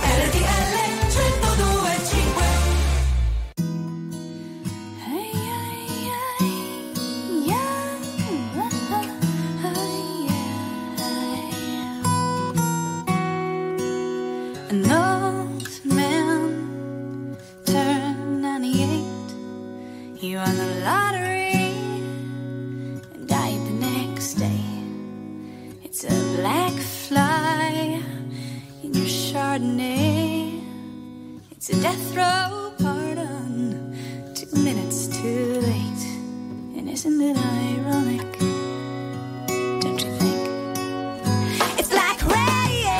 RTL 102.5. An old man turned 98. He won the lottery day. It's a black fly in your Chardonnay. It's a death row pardon, 2 minutes too late. And isn't it ironic? Don't you think? It's like rain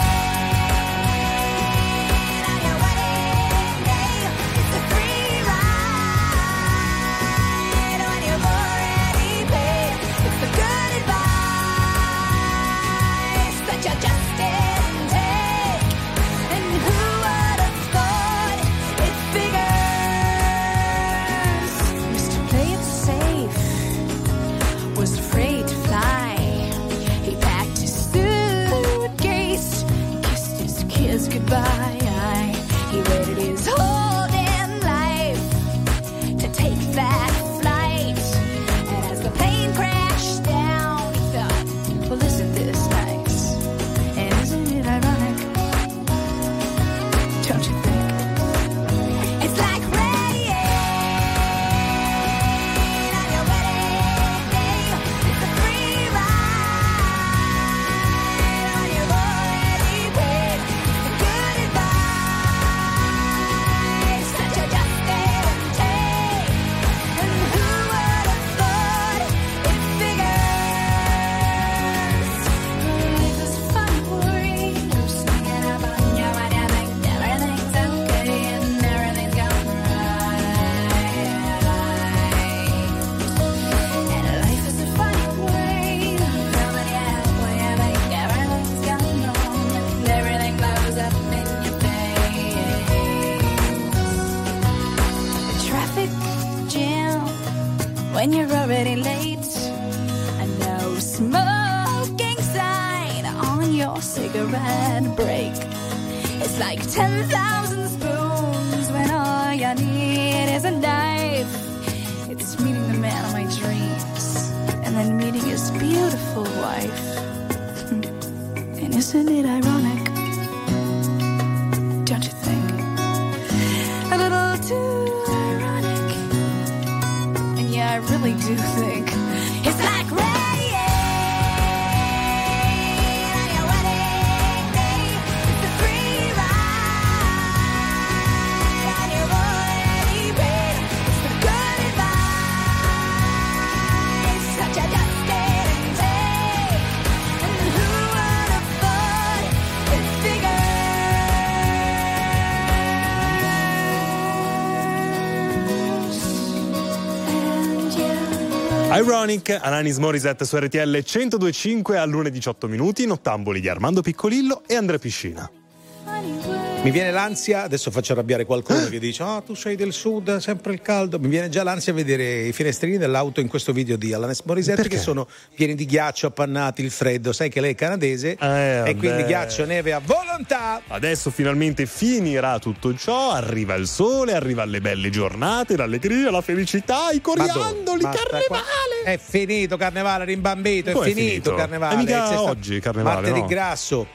on your wedding day. It's a free ride when you've already paid. It's the good advice you just didn't take, and who would have thought it figures? Mr. Play It Safe was when you're already late. A no smoking sign on your cigarette break. It's like 10,000 spoons when all you need is a knife. It's meeting the man of my dreams and then meeting his beautiful wife. And isn't it ironic? Don't you think? A little too ironic. And yeah, I really do think it's like rain. Ironic, Alanis Morissette su RTL 102.5 all'1:18, in Ottamboli di Armando Piccolillo e Andrea Piscina. Mi viene l'ansia, adesso faccio arrabbiare qualcuno che dice "Ah, oh, tu sei del sud, sempre il caldo". Mi viene già l'ansia a vedere i finestrini dell'auto in questo video di Alanis Morissette. Perché? Che sono pieni di ghiaccio, appannati, il freddo, sai che lei è canadese e quindi ghiaccio, neve a volontà. Adesso finalmente finirà tutto ciò, arriva il sole, arriva le belle giornate, l'allegria, la felicità, i coriandoli, carnevale. È finito carnevale, rimbambito, è finito carnevale. E mica oggi carnevale, martedì no? Grasso.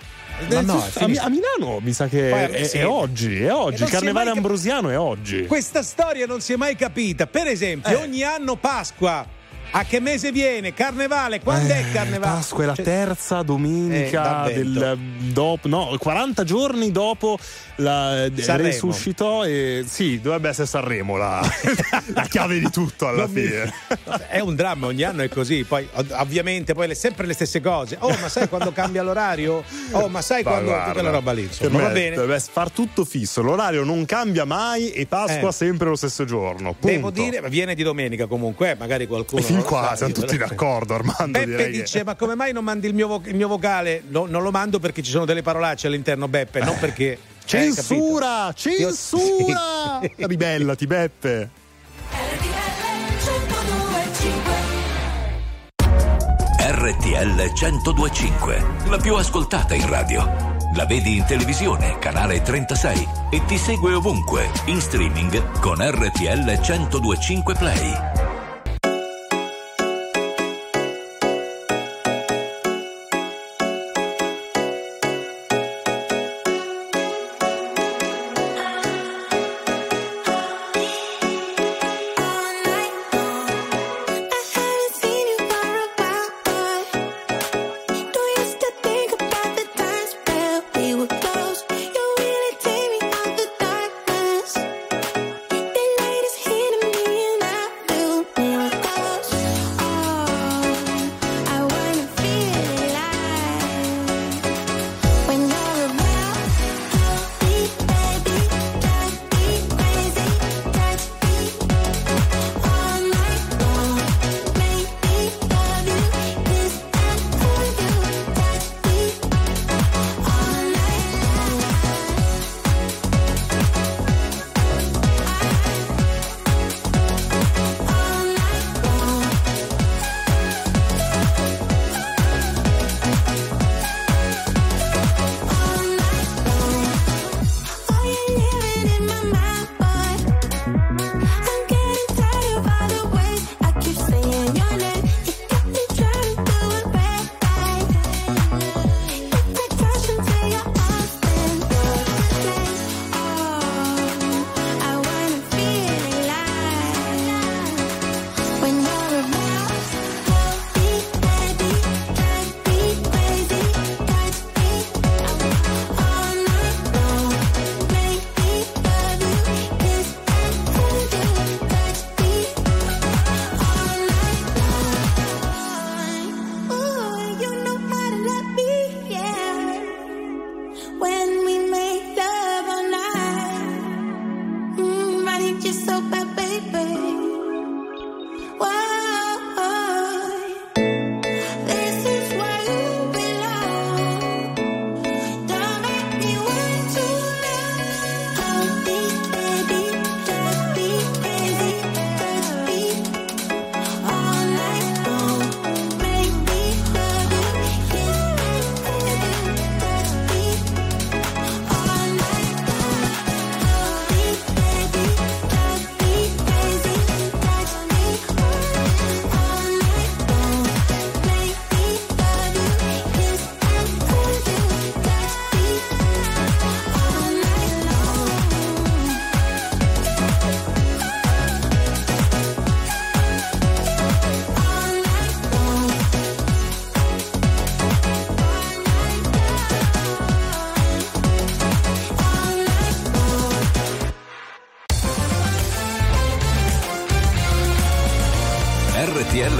No, a Milano mi sa che è oggi, è oggi. Il carnevale ambrosiano è oggi. Questa storia non si è mai capita. Per esempio, ogni anno Pasqua, a che mese viene? Carnevale, quando è Carnevale? Pasqua è la terza domenica del dopo, no, 40 giorni dopo la resuscitò e sì, dovrebbe essere Sanremo la chiave di tutto alla fine. È un dramma, ogni anno è così, poi ovviamente poi sempre le stesse cose. Oh, ma sai quando cambia l'orario? Oh, ma sai quando guarda, tutta la roba lì. Ma va bene. Deve far tutto fisso, l'orario non cambia mai e Pasqua sempre lo stesso giorno. Punto. Devo dire, viene di domenica comunque, magari qualcuno qua siamo tutti d'accordo, Armando. Beppe dice: ma come mai non mandi il mio vocale? No, non lo mando perché ci sono delle parolacce all'interno, Beppe, non perché censura sì. Ribellati, Beppe. RTL 102.5, la più ascoltata in radio. La vedi in televisione, canale 36, e ti segue ovunque in streaming con RTL 102.5 Play. RTL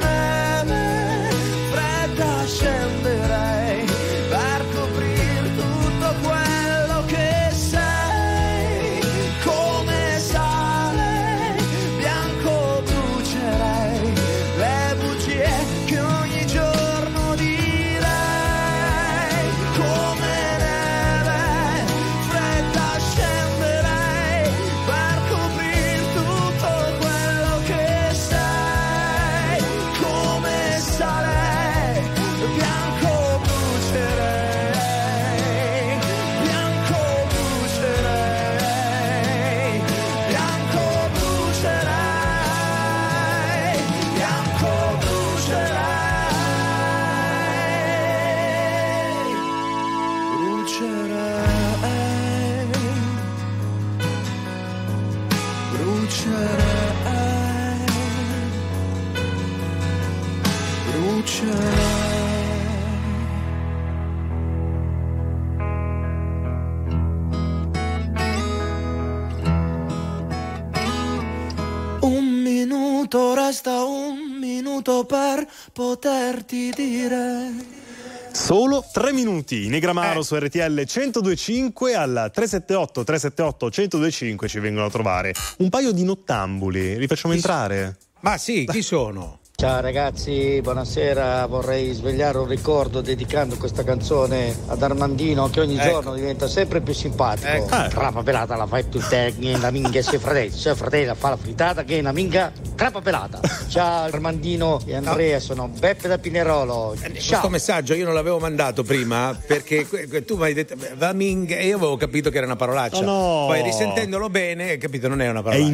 neve fredda scenderei per coprire tutto quello che sei, come sale bianco brucerei le bugie che ogni giorno direi, come neve fredda scenderei per coprire tutto quello che sei, come sale bianco brucerei, bianco brucerei, bianco brucerei, bianco brucerei, brucerei, brucerei, brucerei. Un minuto, resta un minuto per poterti dire. Solo 3 minuti, Negramaro su RTL 102.5, al 378-378-102.5 ci vengono a trovare un paio di nottambuli, li facciamo entrare? Ma sì, chi sono? Ciao ragazzi, buonasera, vorrei svegliare un ricordo dedicando questa canzone ad Armandino che ogni giorno diventa sempre più simpatico. Trappa pelata la fai tu te, che è una minchia, sei fratello, fa la frittata che è una minchia, trappa pelata. Ciao Armandino e Andrea, sono Beppe da Pinerolo. Questo messaggio io non l'avevo mandato prima perché tu mi hai detto va minchia e io avevo capito che era una parolaccia. No. Poi risentendolo bene hai capito non è una parolaccia. È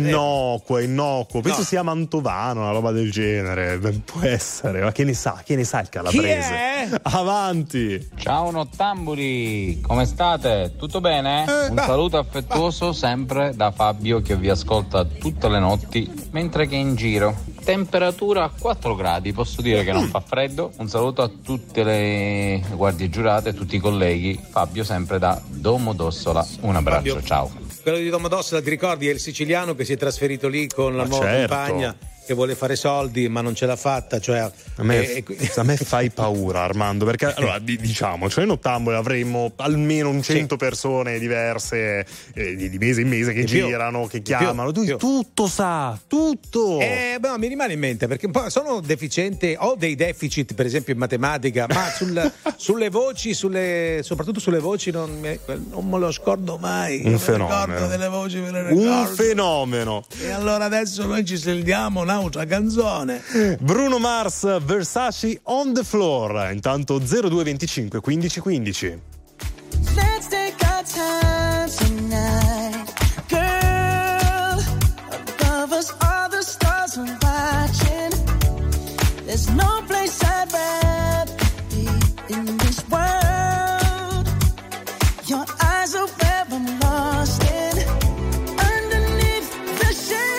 innocuo, penso sia mantovano, una roba del genere. Può essere, ma che ne sa il calabrese? Avanti. Ciao nottambuli, come state? Tutto bene? Un saluto affettuoso sempre da Fabio che vi ascolta tutte le notti mentre che è in giro. Temperatura a 4 gradi, posso dire che non fa freddo. Un saluto a tutte le guardie giurate, a tutti i colleghi. Fabio sempre da Domodossola. Un abbraccio, Fabio. Ciao. Quello di Domodossola, ti ricordi? È il siciliano che si è trasferito lì con la nuova compagna. che vuole fare soldi ma non ce l'ha fatta, cioè a me fai paura, Armando, perché allora diciamo, cioè Nottambole avremmo almeno un 100 persone diverse di mese in mese che girano, che chiamano, tutto sa, tutto. Beh, mi rimane in mente perché sono deficiente, ho dei deficit per esempio in matematica, ma sulle voci, soprattutto sulle voci non me lo scordo mai. Un fenomeno. Ricordo delle voci, me le ricordo. Un fenomeno. E allora adesso noi ci scegliamo un'altra canzone. Bruno Mars, Versace on the floor. Intanto 0225 15 15. Let's take our time tonight. Girl, above us all the stars are watching. There's no place I'd rather be in this world. Your eyes are where I'm lost in. Underneath the shade.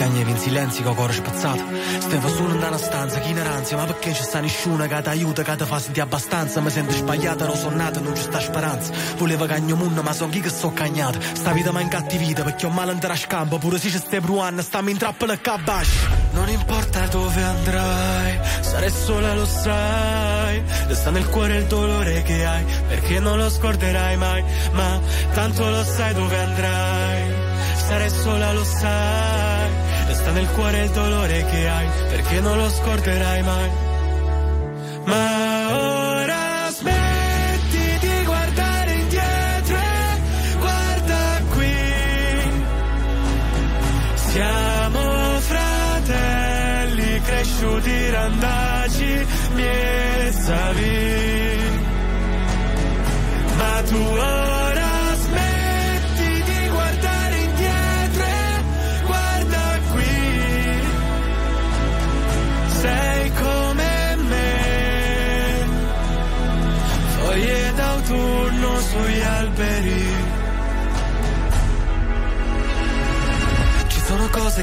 Piagnevi in silenzio che ho cuore spazzato. Stavo solo in una stanza, che ignoranza. Ma perché c'è sta nessuno che ti aiuta, che ti fa sentire abbastanza? Mi sento sbagliata, non sono nata, non c'è sta speranza. Volevo cagno munno, ma son chi che so cagnata. Sta vita mi incattivita, perché ho male andare a scampo. Pure se c'è ste bruanne, stammi in trappola e cabash. Non importa dove andrai, sarai sola, lo sai. Resta nel cuore il dolore che hai, perché non lo scorderai mai. Ma tanto lo sai dove andrai, sarai sola, lo sai. Resta nel cuore il dolore che hai, perché non lo scorderai mai. Ma ora smetti di guardare indietro e guarda qui. Siamo fratelli cresciuti randaci, miei savi. Ma tu ora smetti di guardare indietro e guarda qui. Sei come me, foglie d'autunno sugli alberi. Ci sono cose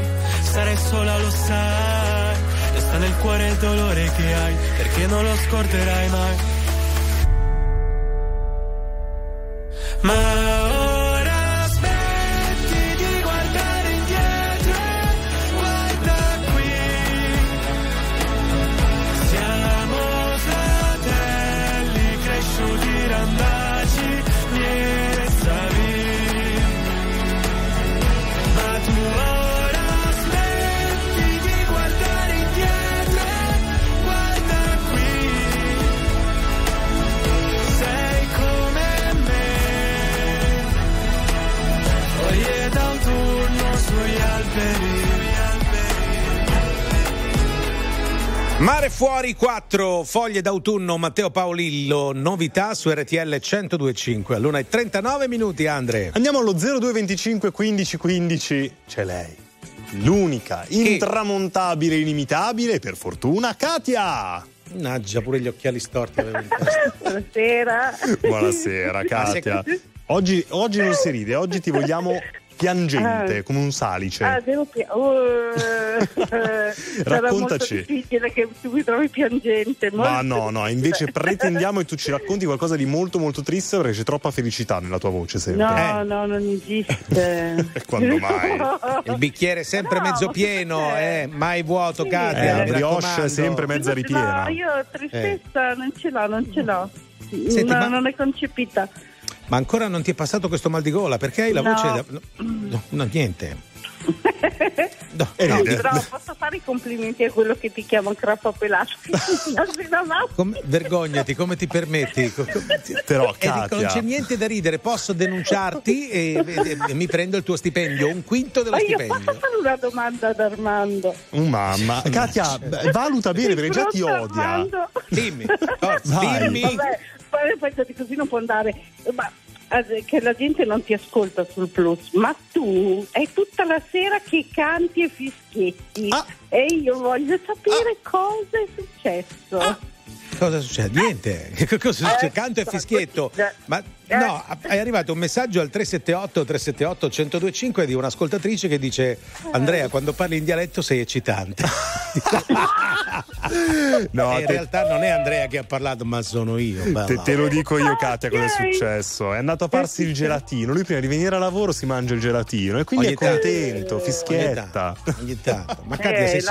sarai sola, lo sai. Resta nel cuore il dolore che hai, perché non lo scorderai mai. Ma ora smetti di guardare indietro e guarda qui. Siamo fratelli cresciuti randaci, miei savi. Ma tu Mare fuori 4, foglie d'autunno, Matteo Paolillo, novità su RTL 102.5 all'1:39. Andre, andiamo allo 0225 15 15. C'è lei, l'unica, intramontabile, inimitabile, per fortuna, Katia. Mannaggia, pure gli occhiali storti avevo in testa. Buonasera Katia. Oggi non si ride, oggi ti vogliamo piangente, come un salice. Raccontaci. È molto difficile che tu mi trovi piangente. Ma no, invece pretendiamo che tu ci racconti qualcosa di molto molto triste, perché c'è troppa felicità nella tua voce sempre. No, non esiste. Quando mai? Il bicchiere è sempre mezzo pieno, mai vuoto, sì. Katia. Brioche è sempre mezza ripiena. No, io tristezza non ce l'ho. Senti, non è concepita. Ma ancora non ti è passato questo mal di gola? Perché hai la voce... No, niente. No, però posso fare i complimenti a quello che ti chiama crappa pelata. Vergognati, come ti permetti? Però, Katia... Dico, non c'è niente da ridere, posso denunciarti e mi prendo il tuo stipendio, un quinto dello stipendio. Ma io posso fare una domanda ad Armando? Mamma, Katia, valuta bene, perché già ti odia. Armando. Dimmi. Vabbè. Così non può andare, ma che la gente non ti ascolta sul plus, ma tu è tutta la sera che canti e fischietti e io voglio sapere cosa è successo. Cosa succede? Niente, cosa succede? Canto e fischietto. Ma no, è arrivato un messaggio al 378-378-1025 di un'ascoltatrice che dice: Andrea, quando parli in dialetto sei eccitante. No, in realtà non è Andrea che ha parlato, ma sono io. Te lo dico io, Katia, cosa è successo. È andato a farsi il gelatino. Lui prima di venire a lavoro si mangia il gelatino e quindi è contento, fischietta. Ogni tanto. Ma Katia, sei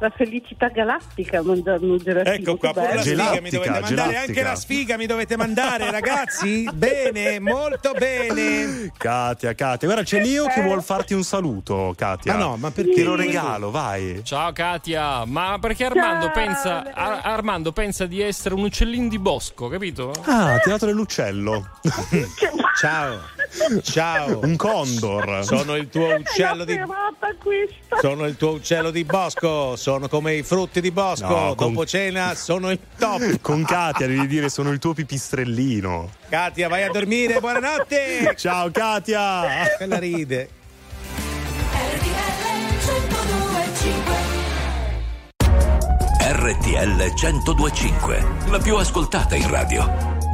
la felicità galattica a mangiare un gelatino. Ecco qua, pure la sfiga mi dovete mandare, anche la sfiga mi dovete mandare, ragazzi. Bene, molto bene. Katia, guarda, c'è Leo che vuol farti un saluto, Katia. Ma no, ma perché? Te lo regalo, vai. Ciao Katia, ma perché Armando pensa di essere un uccellino di bosco, capito? Ah, ha tirato nell'uccello. Ciao. Ciao. Un condor. Sono il tuo uccello di questa. Sono il tuo uccello di bosco. Sono come i frutti di bosco. No, dopo cena sono il top. Con Katia devi dire sono il tuo pipistrellino. Katia, vai a dormire, buonanotte. Ciao Katia. Quella ride. RTL 102.5, la più ascoltata in radio.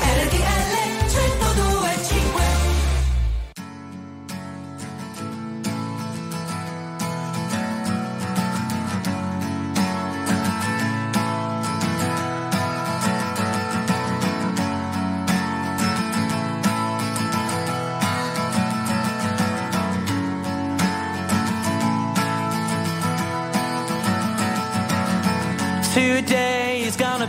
RTL 102.5. Today is gonna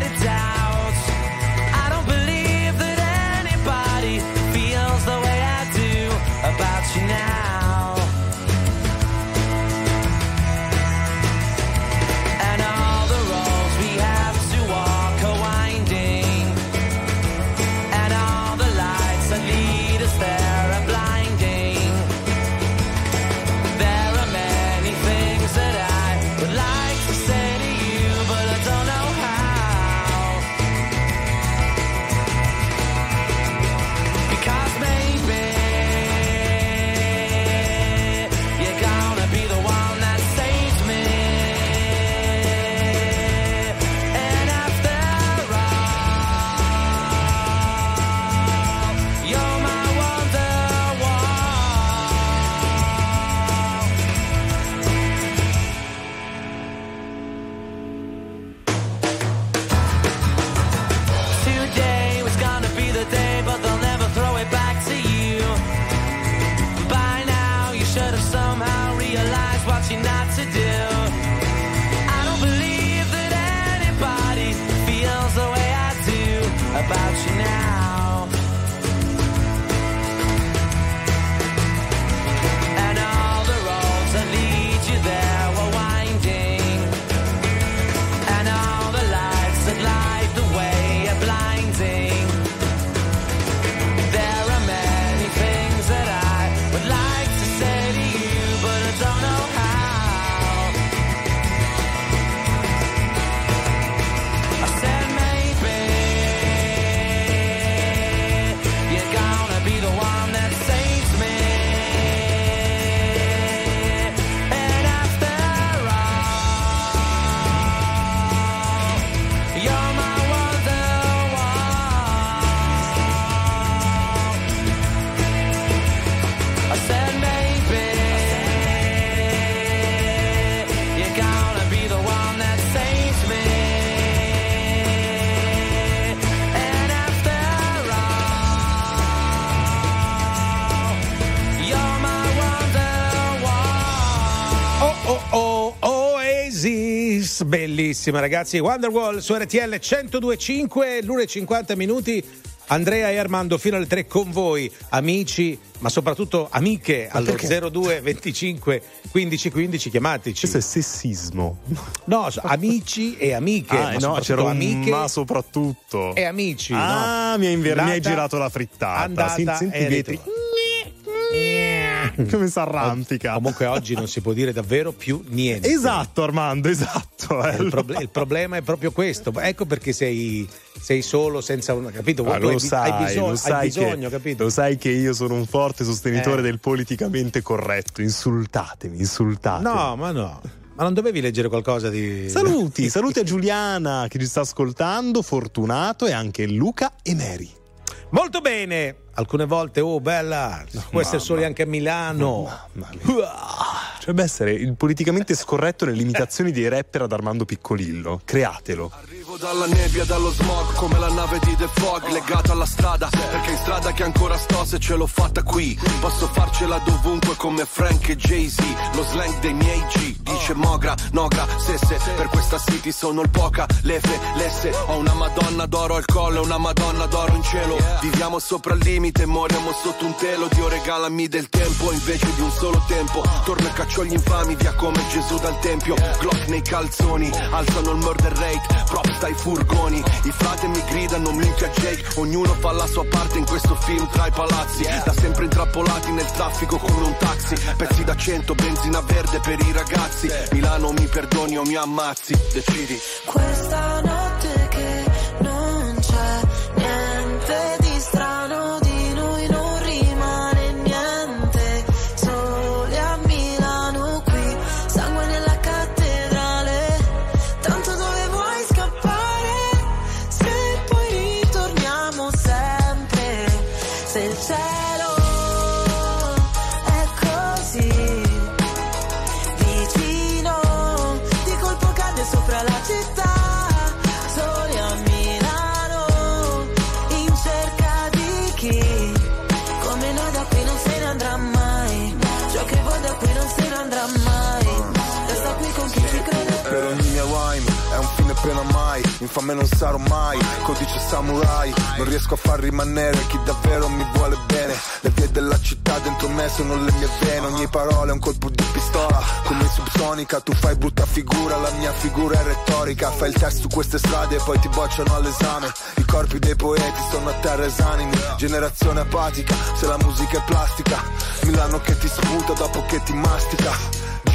a doubt. I don't believe that anybody feels the way I do about you now. Bellissima ragazzi, Wonderwall su RTL 102.5, l'1:50. Andrea e Armando fino alle 3 con voi, amici ma soprattutto amiche, allo 02 25 15 15, chiamateci. Questo è sessismo? No, amici e amiche. Ah, ma no, c'era un amiche, ma soprattutto e amici. Ah, no? Mi hai girato la frittata. Andata, senti vetri. Come si arrampica. Comunque oggi non si può dire davvero più niente. Esatto Armando, esatto. Il problema è proprio questo. Ecco perché sei solo senza un, capito? Ma lo sai, hai bisogno, capito? Lo sai che io sono un forte sostenitore del politicamente corretto. Insultatemi. No, ma no. Ma non dovevi leggere qualcosa di... Saluti a Giuliana che ci sta ascoltando, Fortunato e anche Luca e Mary. Molto bene. Alcune volte, oh bella, può essere solo anche a Milano. Dovrebbe essere il politicamente scorretto nelle imitazioni dei rapper ad Armando Piccolillo. Createlo. Arrivo dalla nebbia, dallo smog, come la nave di The Fog, legata alla strada, perché in strada che ancora sto, se ce l'ho fatta qui, posso farcela dovunque come Frank e Jay-Z, lo slang dei miei G, dice Mogra, Nogra, Sesse, per questa city sono il Poca, Lefe, Lesse, ho una Madonna d'oro al collo, una Madonna d'oro in cielo, viviamo sopra il limite, moriamo sotto un telo, Dio regalami del tempo, invece di un solo tempo, torno e caccio gli infami via come Gesù dal tempio, Glock nei calzoni, alzano il murder rate, prop dai furgoni, i frate mi gridano minchia Jake, ognuno fa la sua parte in questo film tra i palazzi, da sempre intrappolati nel traffico come un taxi, pezzi da 100, benzina verde per i ragazzi, Milano mi perdoni o mi ammazzi, decidi. Questa notte che non c'è niente di strano, di noi non rimane niente, appena mai, infame non sarò mai, codice samurai, non riesco a far rimanere chi davvero mi vuole bene, le vie della città dentro me sono le mie vene, ogni parola è un colpo di pistola, come subsonica, tu fai brutta figura, la mia figura è retorica, fai il test su queste strade e poi ti bocciano all'esame, i corpi dei poeti sono a terra esanimi, generazione apatica, se la musica è plastica, Milano che ti sputa dopo che ti mastica,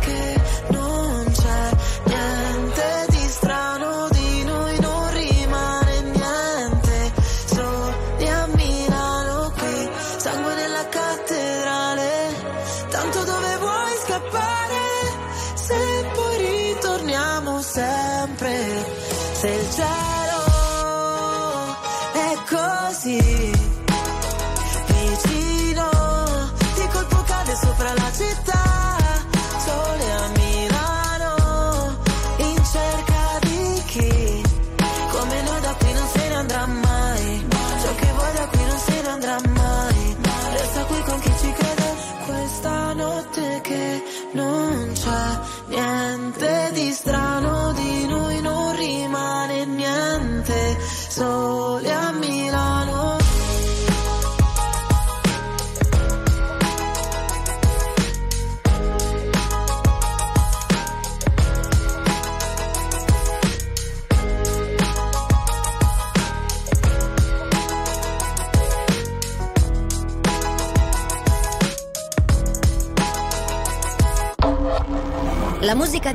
che non c'è niente di strano, di noi non rimane niente, soli a Milano qui, sangue nella cattedrale, tanto dove vuoi scappare, se poi ritorniamo sempre, se il cielo è così vicino, di colpo cade sopra la città, sole a Milano, in cerca di chi sole a Milano. La musica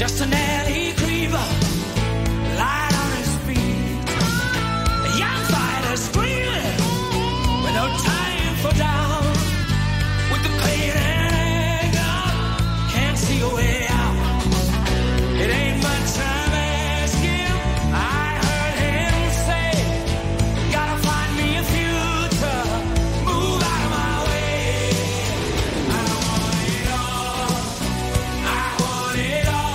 Just an alley creeper, light on his feet. A young fighter screaming with no time for doubt. With the pain and anger, can't see a way out. It ain't much I'm asking, I heard him say, gotta find me a future, move out of my way. I want it all, I want it all.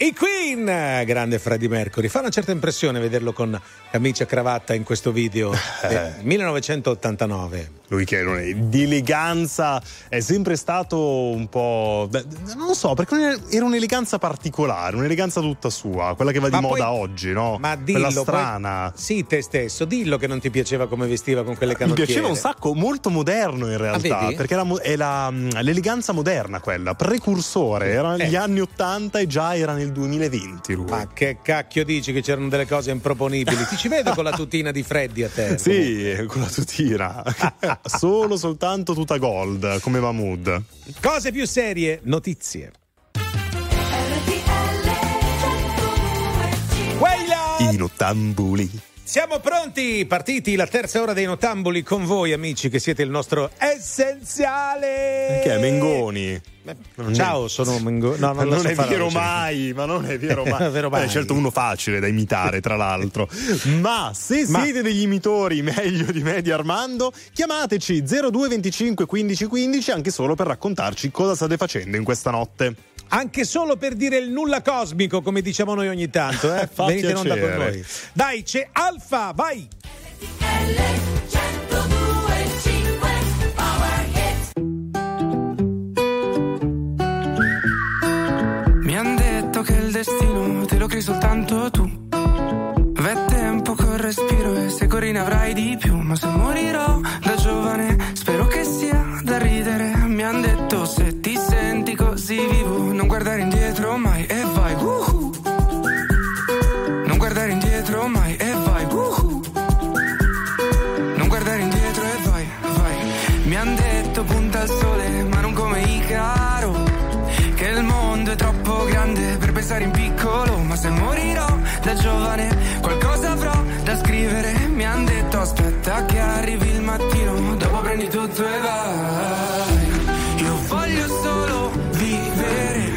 I Queen, grande Freddie Mercury, fa una certa impressione vederlo con camicia e cravatta in questo video del 1989. Lui che di eleganza è sempre stato un po', non lo so, perché era un'eleganza particolare, un'eleganza tutta sua, quella che va di moda oggi, no? Ma dillo, quella strana. Poi, sì, te stesso, dillo che non ti piaceva come vestiva con quelle canottiere. Mi piaceva un sacco, molto moderno in realtà, perché è l'eleganza moderna quella, precursore, era negli anni 80 e già era nel 2020 lui. Ma che cacchio dici che c'erano delle cose improponibili? Ti ci vedo con la tutina di Freddy a te. Sì, con la tutina. Soltanto tuta gold, come Mahmood. Cose più serie, notizie. I nottambuli. Siamo pronti, partiti la terza ora dei nottambuli con voi amici che siete il nostro essenziale. Che è Mengoni. Ciao, sono Mengoni. No, non è vero mai, ma non è vero mai. È certo uno facile da imitare, tra l'altro. Ma se siete degli imitori meglio di me, di Armando, chiamateci 02 25 15 15, anche solo per raccontarci cosa state facendo in questa notte. Anche solo per dire il nulla cosmico, come diciamo noi ogni tanto, eh? Venite in onda con noi. Dai, c'è Alfa, vai! Mi han detto che il destino te lo crei soltanto tu. V'è tempo col respiro e se corri ne avrai di più. Ma se morirò da giovane spero che sia da ridere. Mi han detto se ti senti così vivo non guardare indietro mai e vai woohoo. Non guardare indietro mai e vai woohoo. Non guardare indietro e vai, vai. Mi han detto punta al sole ma non come Icaro, che il mondo è troppo grande per pensare in piccolo. Ma se morirò da giovane qualcosa avrò da scrivere. Mi han detto aspetta che arrivi il mattino, dopo prendi tutto e vai. Io voglio solo vivere,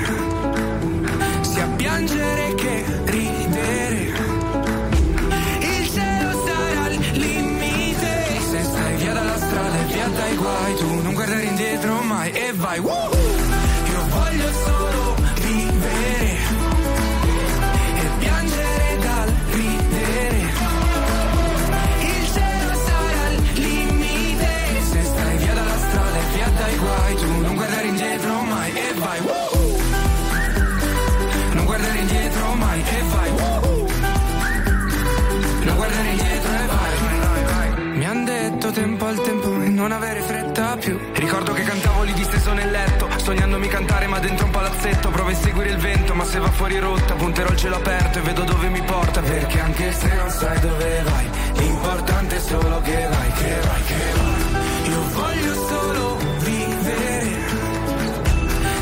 sia piangere che ridere. Il cielo sarà al limite, se stai via dalla strada e via dai guai. Tu non guardare indietro mai e vai woo! Io voglio solo vivere e piangere dal ridere. Il cielo sarà al limite, se stai via dalla strada e via dai guai. Tu non guardare indietro mai e vai woo! Non guardare indietro mai e vai woo! Non guardare indietro e vai. Mi han detto tempo al tempo e non avere fretta più. Ricordo che cantavo lì disteso nel letto, sognandomi cantare ma dentro un palazzetto. Provo a seguire il vento ma se va fuori rotta, punterò il cielo aperto e vedo dove mi porta. Perché anche se non sai dove vai, l'importante è solo che vai, che vai, che vai. Io voglio solo vivere,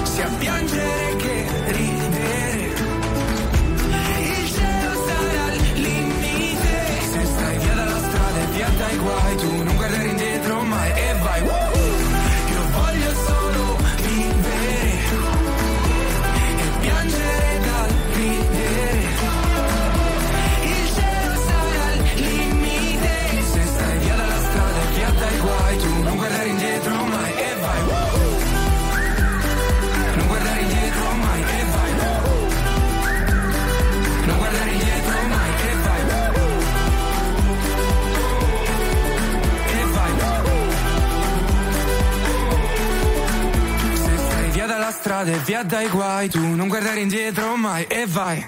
sia piangere che ridere. Il cielo sarà al limite, se stai via dalla strada e via dai guai. Tu non guardare indietro mai e vai woo! Io voglio solo vivere e piangere dal ridere. Il cielo sarà al limite, se stai via dalla strada e via dai guai. Tu non guardare indietro mai e vai woo! Non guardare indietro mai e vai woo! Non guardare indietro mai e vai woo! E vai woo! Se stai via dalla strada e via dai guai, tu non guardare indietro mai e vai.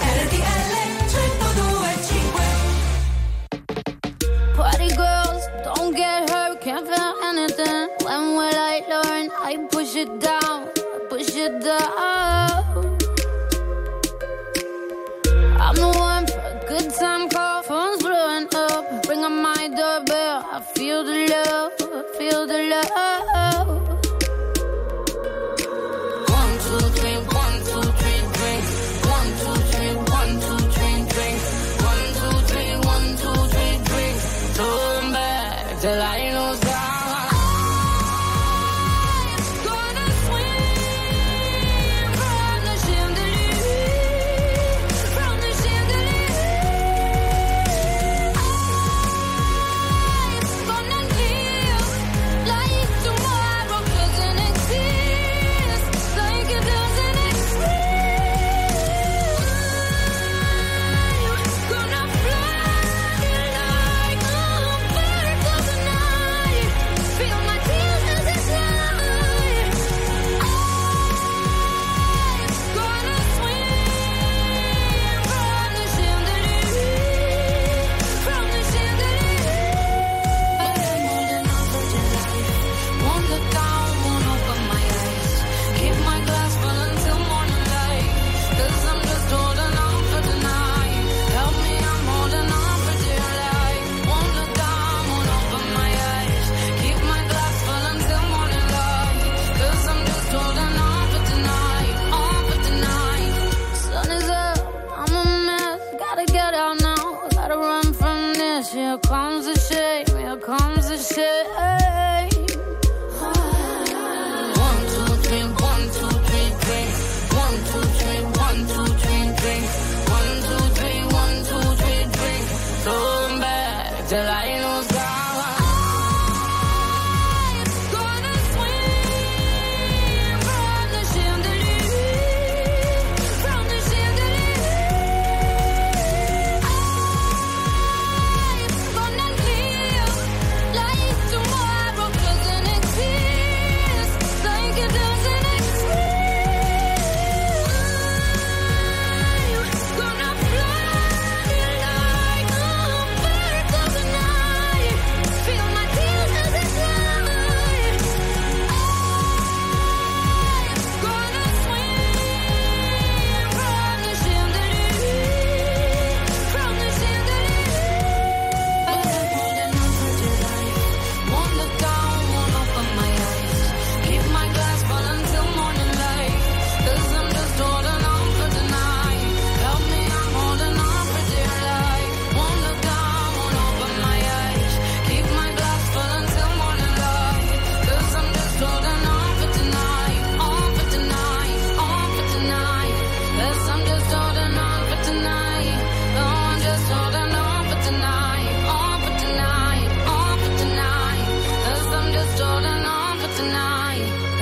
RTL 102.5. Party girls, don't get hurt, can't feel anything. When will I learn? I push it down, push it down. I'm the one for a good time call, phone's blowing up. Ring on my doorbell, I feel the love, feel the love. 1, 2, 3, 1, 2, 3, drink. 1, 2, 3, 1, 2, 3, drink. 1, 2, 3, 1, 2, 3, drink. Turn back till I lose down. I'm gonna swim.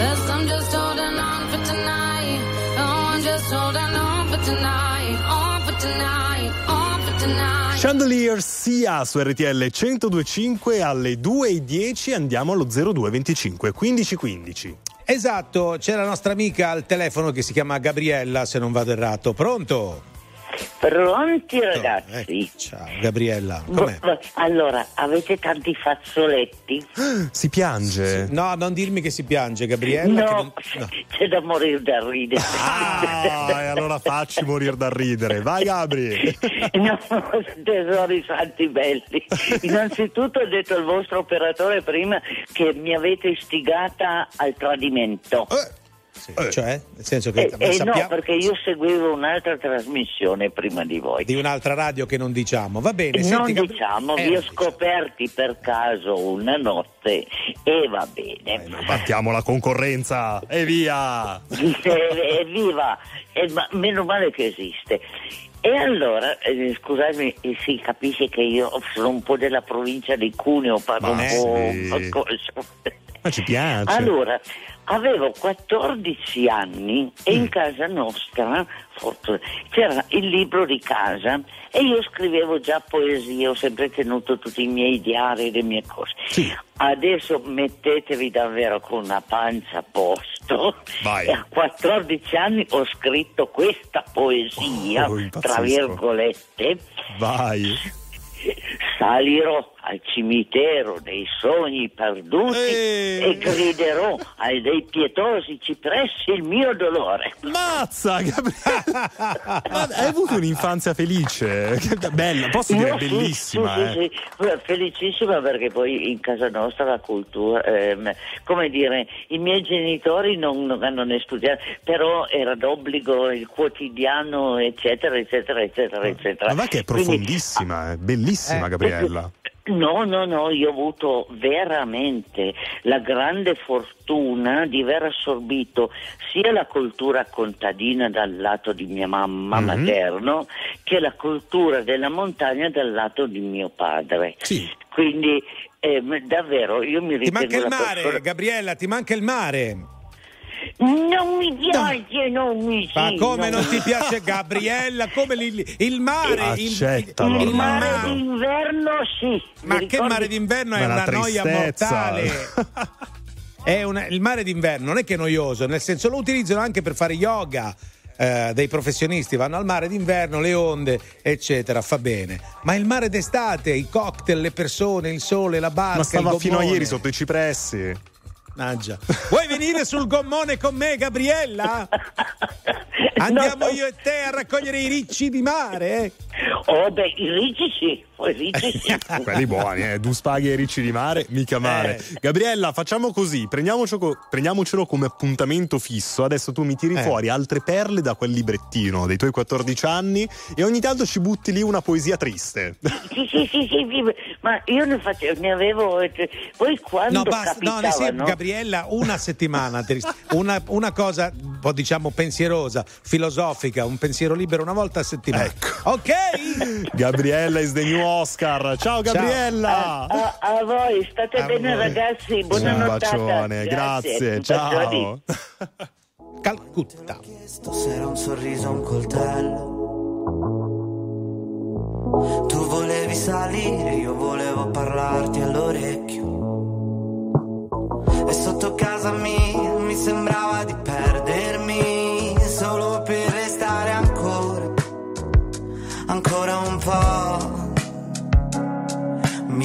Guess I'm just holding on for tonight. Oh, I'm just holding on for tonight. On for tonight. On for tonight. Chandelier sia su RTL 102.5 alle 2.10, andiamo allo 0225 1515. Esatto, c'è la nostra amica al telefono che si chiama Gabriella, se non vado errato. Pronto? Pronti ragazzi, ciao Gabriella, com'è? Allora, avete tanti fazzoletti? Si piange? Sì. No, non dirmi che si piange, Gabriella. No, che non... c'è da morire da ridere. Ah, e allora facci morire da ridere. Vai Gabri. No, tesori santi belli. Innanzitutto ho detto al vostro operatore prima che mi avete istigata al tradimento. Sì, cioè, nel senso che no, perché io seguivo un'altra trasmissione prima di voi, di un'altra radio che non diciamo, va bene, non senti, diciamo, vi ho scoperti per caso una notte e va bene, non battiamo la concorrenza e via. Evviva, ma meno male che esiste. E allora, scusami, si capisce che io sono un po' della provincia di Cuneo, parlo un po', ma ci piace. Allora, avevo 14 anni e in casa nostra c'era il libro di casa e io scrivevo già poesie, ho sempre tenuto tutti i miei diari e le mie cose. Sì. Adesso mettetevi davvero con una pancia a posto. Vai. E a 14 anni ho scritto questa poesia, tra virgolette. Vai. Salirò al cimitero dei sogni perduti e griderò ai dei pietosi cipressi il mio dolore. Mazza, Gabriella! Ma hai avuto un'infanzia felice? Bella, posso dire bellissima. Sì. Felicissima, perché poi in casa nostra la cultura, come dire, i miei genitori non hanno né studiato, però era d'obbligo il quotidiano, eccetera, eccetera, eccetera, eccetera. Ma che è profondissima. Quindi, bellissima Gabriella. No, io ho avuto veramente la grande fortuna di aver assorbito sia la cultura contadina dal lato di mia mamma materno, che la cultura della montagna dal lato di mio padre. Sì. Quindi davvero io mi ritengo... Ti manca il mare, Gabriella, ti manca il mare. Non mi piace, ma come non ti piace, Gabriella? Come il mare? Il mare d'inverno, sì. Ma che mare d'inverno, è una noia mortale. Il mare d'inverno non è che è noioso, nel senso, lo utilizzano anche per fare yoga. Dei professionisti vanno al mare d'inverno, le onde eccetera, fa bene, ma il mare d'estate, i cocktail, le persone, il sole, la barca, ma stava fino a ieri sotto i cipressi. Mangia. Vuoi venire sul gommone con me, Gabriella? Andiamo io e te a raccogliere i ricci di mare, eh? Oh beh, i ricci sì, quelli buoni, du spaghi e i ricci di mare, mica male. Gabriella, facciamo così, prendiamocelo come appuntamento fisso. Adesso tu mi tiri fuori altre perle da quel librettino dei tuoi 14 anni e ogni tanto ci butti lì una poesia triste. Sì, ma io ne avevo, poi quando Gabriella, una settimana una cosa un po', diciamo, pensierosa, filosofica, un pensiero libero una volta a settimana, ecco. Ok. Gabriella is the new Oscar. Ciao Gabriella. Ciao. A voi, state bene voi, ragazzi, buona nottata. Un bacione, grazie. Ciao. Calcutta. Ho chiesto se era un sorriso o un coltello. Tu volevi salire, io volevo parlarti all'orecchio. E sotto casa mia mi sembrava di perdermi solo per restare ancora un po'. Mi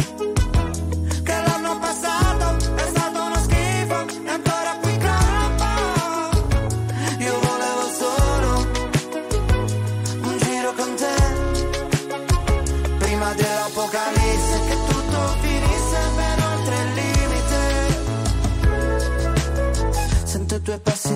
Due passi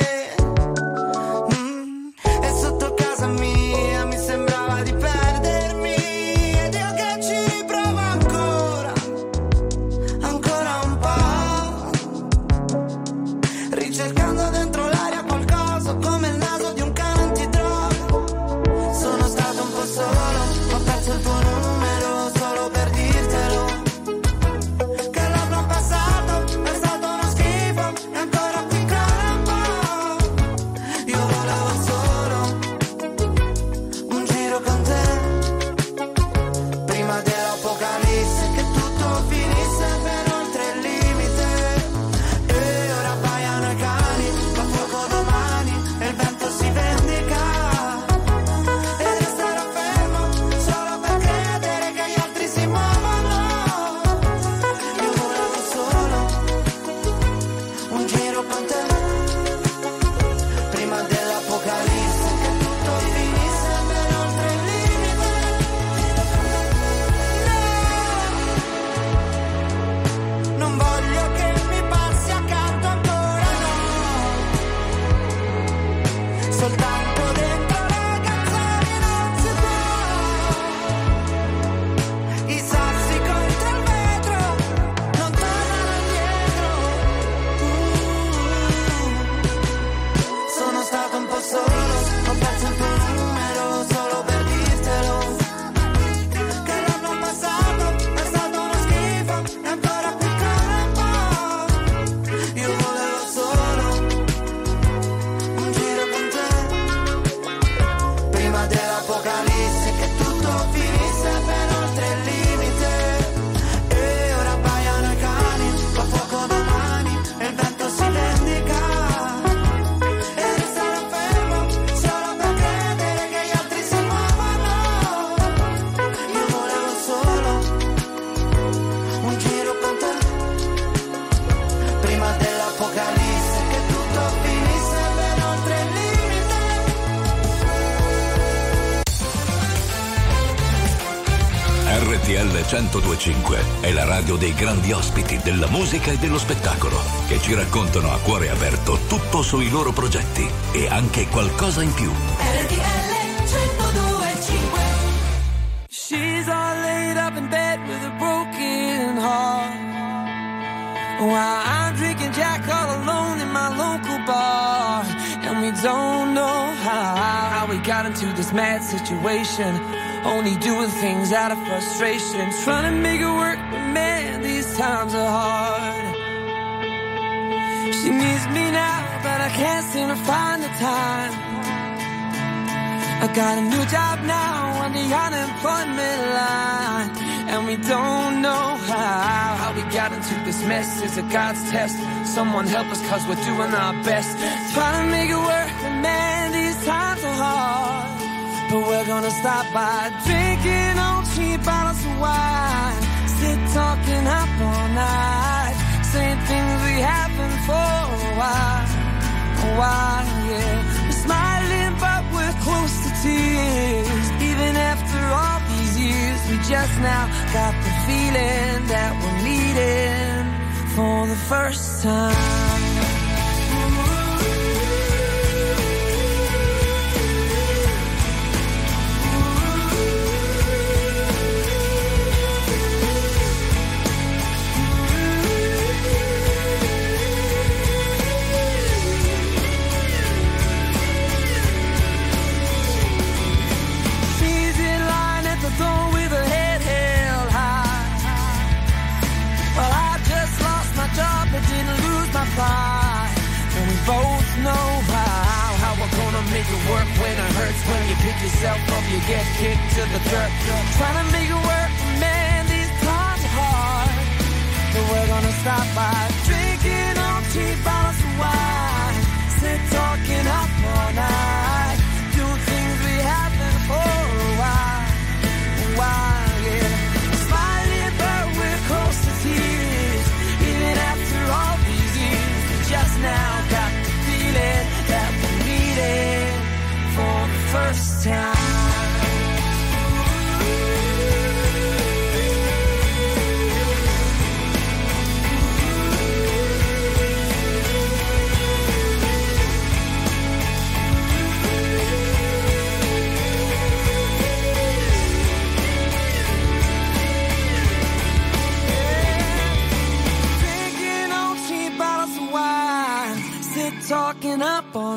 E sotto casa mia mi sembrava di perdermi, ed io che ci riprovo ancora RTL 102.5 è la radio dei grandi ospiti della musica e dello spettacolo, che ci raccontano a cuore aperto tutto sui loro progetti e anche qualcosa in più. RTL 102.5. She's all laid up in bed with a broken heart, while I'm drinking Jack all alone in my local bar. And we don't know how we got into this mad situation, only doing things out of frustration, trying to make it work, but man, these times are hard. She needs me now, but I can't seem to find the time. I got a new job now on the unemployment line, and we don't know how we got into this mess. It's a God's test, someone help us, cause we're doing our best, trying to make it work, but man, these times are hard. But we're gonna stop by drinking on cheap bottles of wine, sit talking up all night, saying things we haven't for a while, yeah. We're smiling but we're close to tears, even after all these years. We just now got the feeling that we're meeting for the first time. And we both know how we're gonna make it work when it hurts, when you pick yourself up, you get kicked to the dirt. Trying to make it work, man, these times are hard. But we're gonna stop by drinking on cheap bottles of wine, sit talking up all night, doing things we haven't for a while, yeah. Smiling, but we're close to tears, even after all. Just now got the feeling that we need it for the first time. Talking up all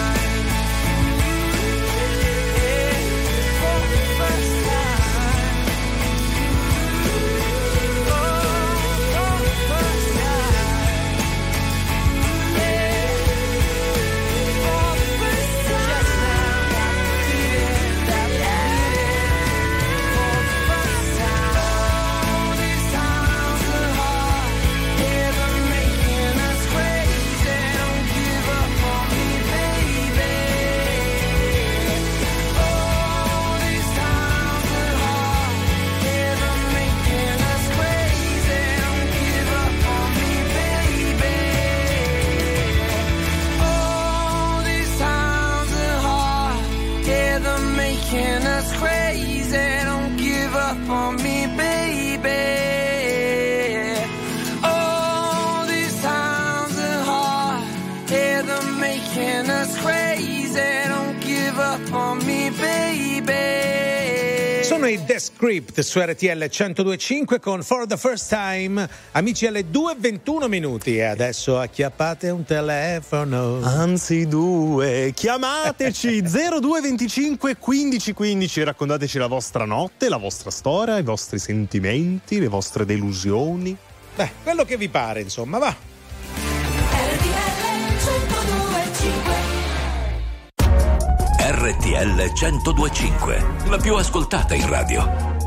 Script su RTL 102.5 con For the First Time. Amici, alle 2:21 minuti e adesso acchiappate un telefono, anzi due, chiamateci 02 25 15 15, raccontateci la vostra notte, la vostra storia, i vostri sentimenti, le vostre delusioni, beh, quello che vi pare, insomma, va. RTL 102.5, la più ascoltata in radio.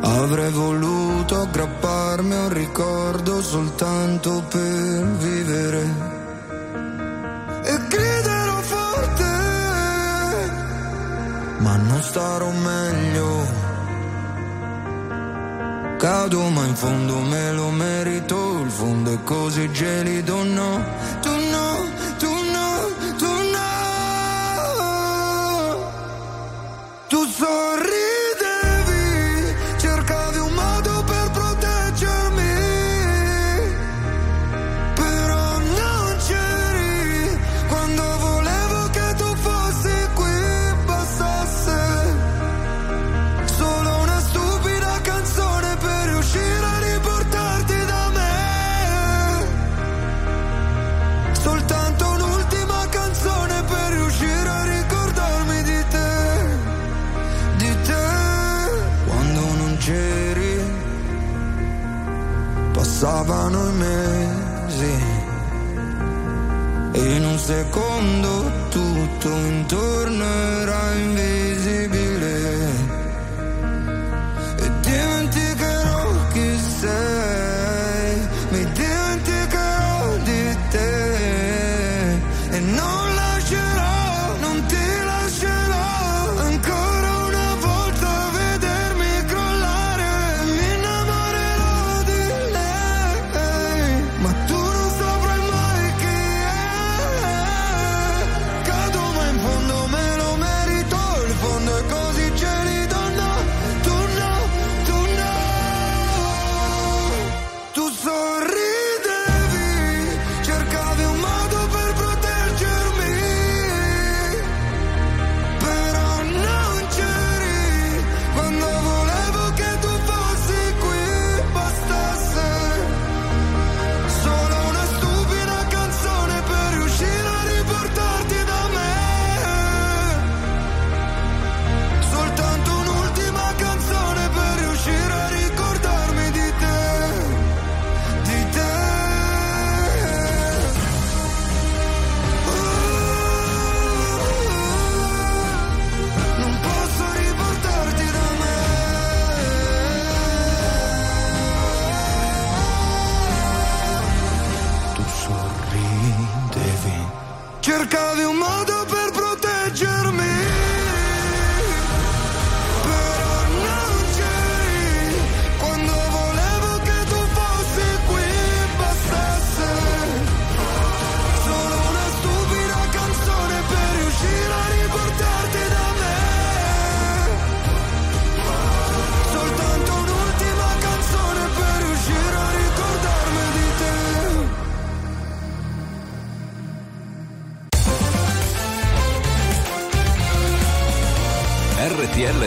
avrei voluto aggrapparmi a un ricordo soltanto per vivere e griderò forte, ma non starò meglio. Cado ma in fondo me lo merito, il fondo è così gelido, no, tu no, tu no, tu no, tu sorridevi, cercavi un modo per proteggermi, però non c'eri quando volevo che tu fossi qui, bastasse solo una stupida canzone per riuscire a riportarti da me, soltanto un'ultima canzone per riuscire a ricordarmi di te, di te. Quando non c'eri passavano i mesi e in un secondo tutto intorno era invisibile, dimenticherò chi sei, mi dimenticherò di te e non lascerò, non ti lascerò ancora una volta vedermi crollare, mi innamorerò di lei, ma tu non saprai mai chi è. Cado ma in fondo me lo merito, il fondo è così gelido, no, tu no, tu no, tu sorridevi, cercavi un modo per proteggermi, però non c'eri quando volevo che tu fossi qui, bastasse solo una stupida canzone per riuscire a riportarti da me, soltanto un'ultima canzone per riuscire a ricordarmi di te, di te. Non posso riportarti da me, tu sorridevi, cercavi un modo per proteggermi, però non c'eri quando volevo che tu fossi qui, bastasse solo una stupida canzone per riuscire a riportarti da me, soltanto un'ultima canzone per riuscire a ricordarmi di te. RTL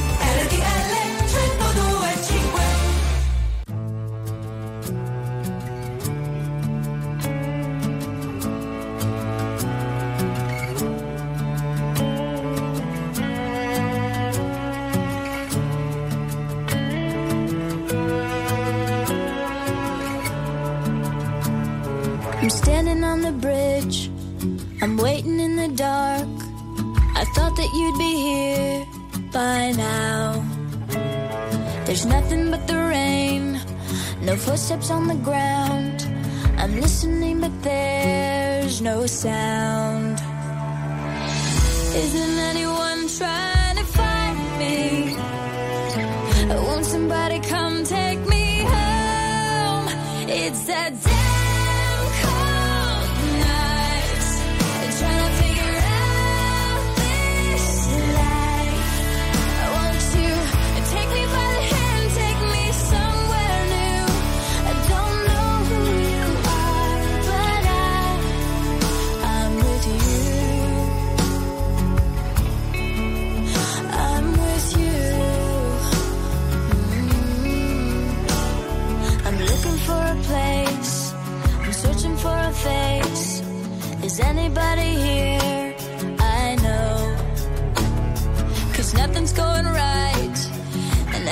I'm standing on the bridge, I'm waiting in the dark. I thought that you'd be here by now. There's nothing but the rain, no footsteps on the ground. I'm listening but there's no sound. Isn't anyone trying to find me? Won't somebody come take me home? It's that day. Face. Is anybody here? I know, 'cause nothing's going right and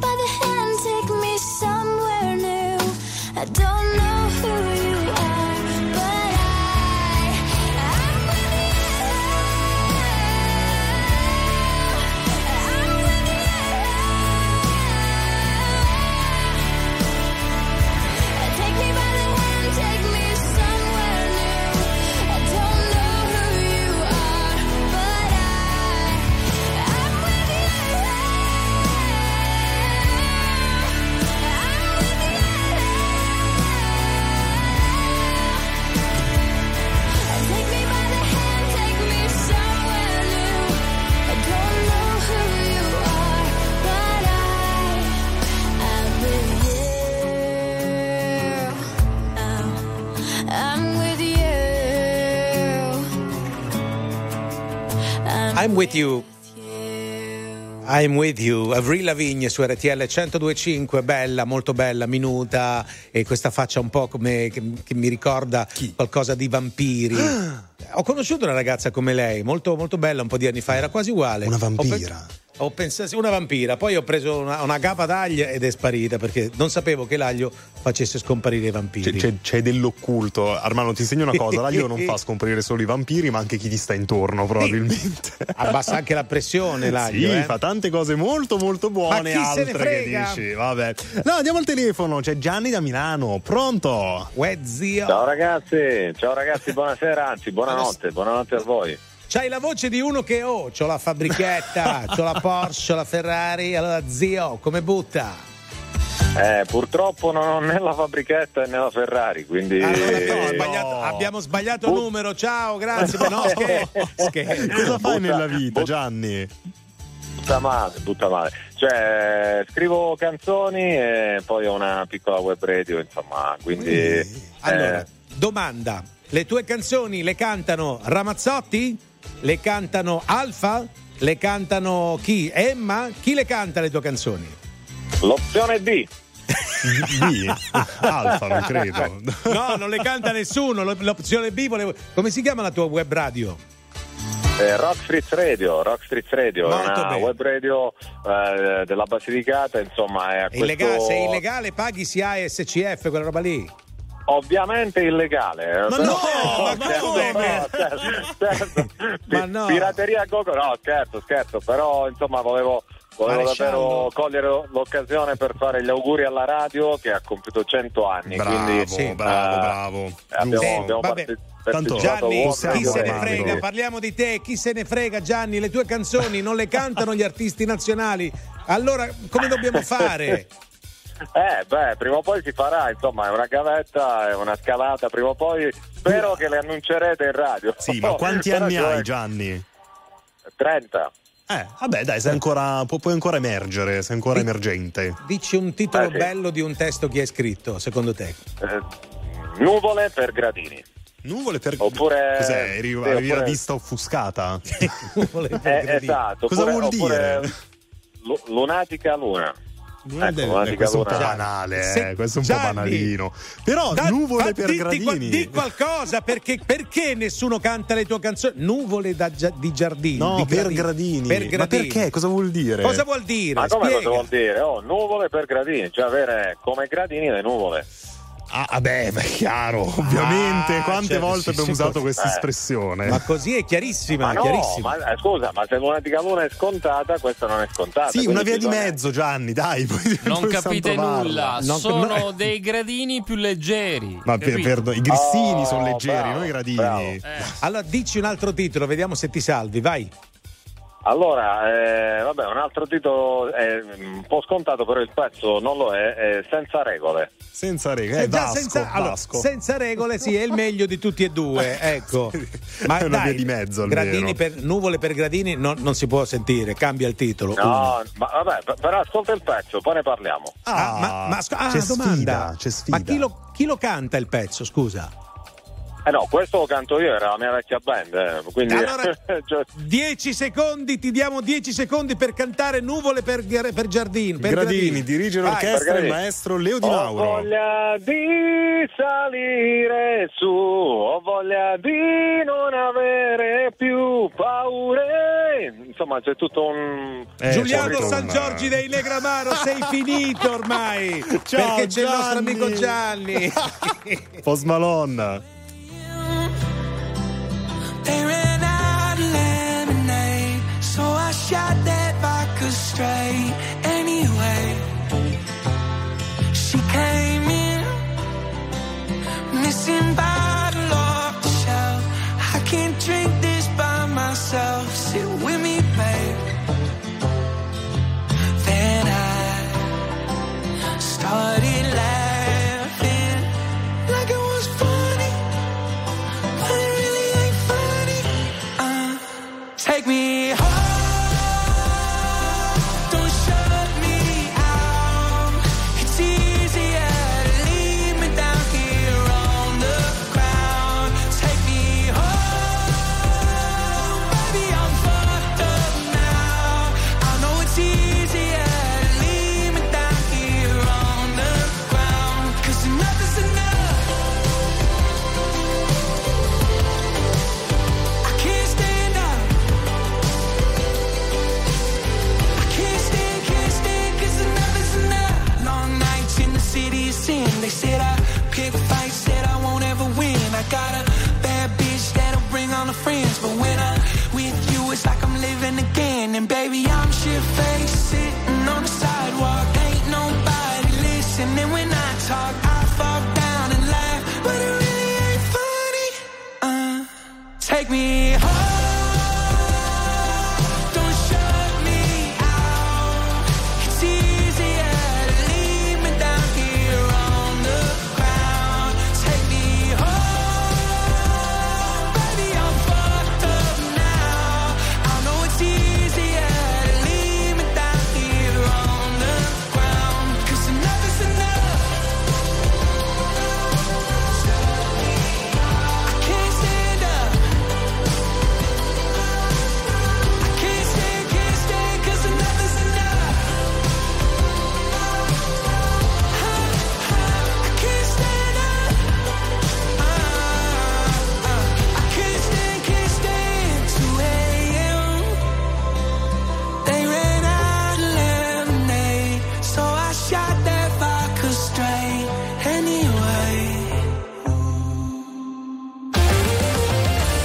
by the hand, take me somewhere new. I don't know who you are, but I'm with you. I'm with you. Take me by the hand, take me somewhere new. I don't know who you are, but I'm with you. I'm with you. Take me by the hand, take me somewhere new. I don't know who you are, but I'm with you. I'm with you. I'm with you. I'm with you, Avril Lavigne su RTL 102.5, bella, molto bella, minuta, e questa faccia un po' come che mi ricorda qualcosa di vampiri. Ho conosciuto una ragazza come lei, molto molto bella, un po' di anni fa, era quasi uguale. Una vampira. Ho pensato una vampira, poi ho preso una gapa d'aglio ed è sparita, perché non sapevo che l'aglio facesse scomparire i vampiri. C'è dell'occulto. Armando, ti insegno una cosa: l'aglio non fa scomparire solo i vampiri, ma anche chi gli sta intorno, probabilmente. Abbassa anche la pressione l'aglio. Sì, fa tante cose molto molto buone. Ma chi altre se ne frega? Che dici? Vabbè. No, andiamo al telefono, c'è Gianni da Milano. Pronto? Uè, zio. Ciao ragazzi, buonasera, anzi, buonanotte a voi. C'hai la voce di uno che c'ho la fabbrichetta, c'ho la Porsche, c'ho la Ferrari. Allora, zio, come butta? Purtroppo non ho né la fabbrichetta né la Ferrari, quindi abbiamo sbagliato numero. Ciao, grazie. No, scherzo. Cosa fai nella vita, Gianni? Butta male. Cioè, scrivo canzoni e poi ho una piccola web radio, insomma, quindi... Allora, domanda. Le tue canzoni le cantano Ramazzotti? Le cantano Alfa? Le cantano chi? Emma? Chi le canta le tue canzoni? L'opzione D. B? Alfa, non credo. No, non le canta nessuno. L'opzione B volevo... Come si chiama la tua web radio? Rock Street Radio, molto una bene. Web radio della Basilicata, insomma, è illegale. Se è illegale paghi SIAE, SCF, quella roba lì. Ovviamente illegale. Ma no. Pirateria Coco. No, scherzo, però insomma volevo davvero cogliere l'occasione per fare gli auguri alla radio che ha compiuto 100 anni. Bravo. Abbiamo tanto, Gianni, chi se ne frega, parliamo di te, chi se ne frega, Gianni, le tue canzoni non le cantano gli artisti nazionali. Allora, come dobbiamo fare? Prima o poi si farà, insomma, è una gavetta, è una scalata, prima o poi spero che le annuncerete in radio. Sì, ma quanti anni hai, Gianni? 30. Vabbè, dai, sei ancora, puoi ancora emergere, sei ancora emergente. Dici un titolo bello di un testo che hai scritto, secondo te? Nuvole per gradini. Nuvole per... Oppure... Cos'è? Avevi la vista offuscata? Nuvole per gradini. Esatto. Cosa vuol dire? Lunatica luna. Questo è un po' banale, questo è un po' banalino. Però nuvole per gradini. Di qualcosa, perché nessuno canta le tue canzoni? Nuvole di giardini. No, di per gradini. Ma perché? Cosa vuol dire? Ma come cosa vuol dire? Oh, nuvole per gradini, cioè avere come gradini le nuvole. Ah, vabbè, ma è chiaro, ovviamente. Quante volte abbiamo usato questa espressione? Ma così è chiarissima. Ma no, chiarissima. Ma, scusa, ma se Lunatica Luna è scontata, questa non è scontata. Sì, una via di mezzo, Gianni, dai. Non capite nulla, sono dei gradini più leggeri. Ma i grissini sono leggeri, non i gradini. Bravo. Allora, dici un altro titolo, vediamo se ti salvi, vai. Allora, un altro titolo è un po' scontato, però il pezzo non lo è Senza regole. Vasco. Senza regole, sì, è il meglio di tutti e due, ecco. Ma è una via di mezzo, gradini per, nuvole per gradini non si può sentire, cambia il titolo. No, ma vabbè, però ascolta il pezzo, poi ne parliamo. C'è domanda. Sfida. Ma chi lo canta il pezzo, scusa? Eh no, questo lo canto io, era la mia vecchia band, quindi... Allora, 10 secondi, ti diamo 10 secondi per cantare Nuvole per Giardini. Per Gradini, dirige l'orchestra il maestro Leo Di Mauro. Ho voglia di salire su, ho voglia di non avere più paure. Insomma, c'è tutto un... Giuliano San Giorgi dei Legramaro, sei finito ormai. Ciao, perché c'è il nostro amico Gianni. Post Malone. Pouring out lemonade, so I shot that vodka straight. Anyway, she came in, missing bottle off the shelf. I can't drink this by myself. Sit with me, babe. Then I started laughing like it was funny. Take me home. They said I pick fights, said I won't ever win. I got a bad bitch that'll bring on the friends, but when I'm with you, it's like I'm living again. And baby, I'm shit-faced, sitting on the sidewalk, ain't nobody listening when I talk. I fall down and laugh, but it really ain't funny. Take me home.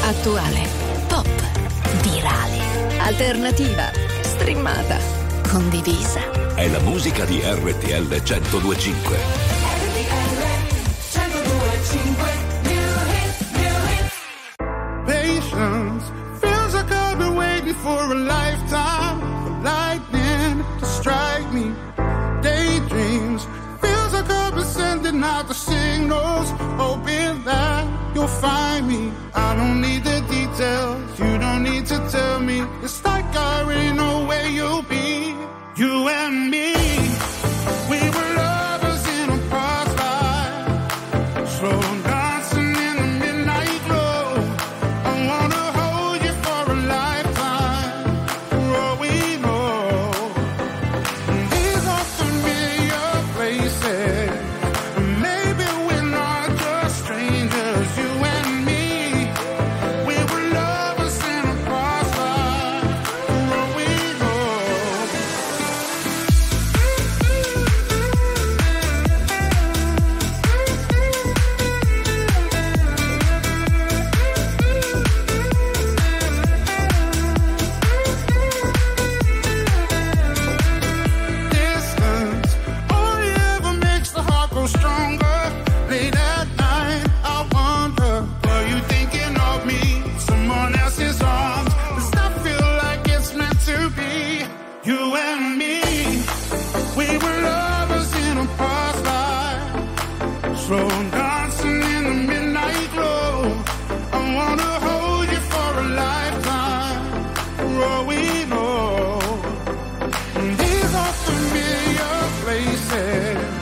Attuale, pop, virale, alternativa, streamata, condivisa. È la musica di RTL 102.5. RTL 102.5. Patience feels like I've been waiting for a lifetime, for lightning to strike me. Daydreams feels like I've been sending out the signals, hoping that you'll find me. I don't need the details, you don't need to tell me. It's like I already know where you'll be. You and me, we were lovers in a crossfire, slow dancing in the midnight glow. I wanna hold you for a lifetime, for all we know. These are familiar places, and maybe we're not just strangers. You and me, maybe we're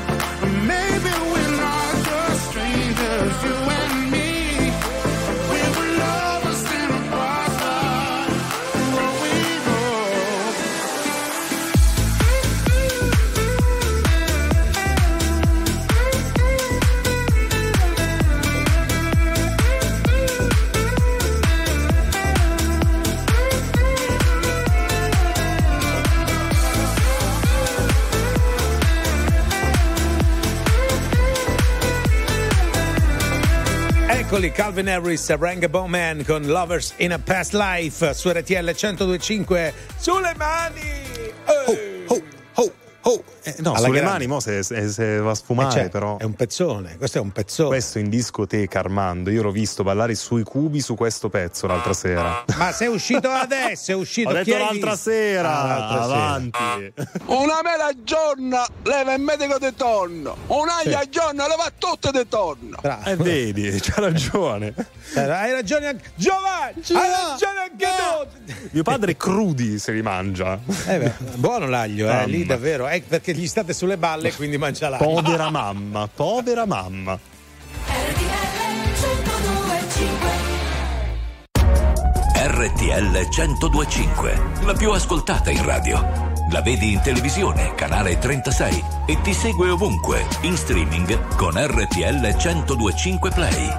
not just strangers, you and me. Piccoli, Calvin Harris, Ranga Bowman con Lovers in a Past Life su RTL 102.5. Sulle mani! Oh, oh. No, sulle mani mo se va a sfumare, cioè, però è un pezzone, questo è un pezzone. Questo in discoteca, Armando, io l'ho visto ballare sui cubi su questo pezzo l'altra sera. Ma sei uscito adesso, è uscito. Ho detto l'altra sera, avanti. Una mela giorna leva il medico di torno, un'aglia giorno leva tutto di torno. Vedi, c'ha ragione. Hai ragione anche Giovanni, hai ragione anche tu. Mio padre crudi se li mangia. Buono l'aglio, lì davvero, perché gli state sulle balle, quindi mangia l'aglio. Povera mamma, povera mamma. RTL 102.5, la più ascoltata in radio. La vedi in televisione, canale 36, e ti segue ovunque, in streaming con RTL 102.5 Play.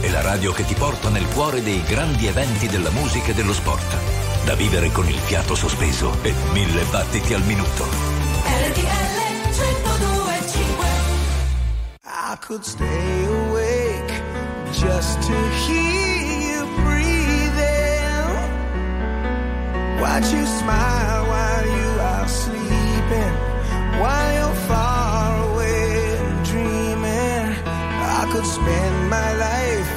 È la radio che ti porta nel cuore dei grandi eventi della musica e dello sport. Da vivere con il fiato sospeso e 1000 battiti al minuto. RTL 102.5. I could stay awake just to hear you breathing. Watch you smile while you are sleeping. While you're far away and dreaming. I could spend my life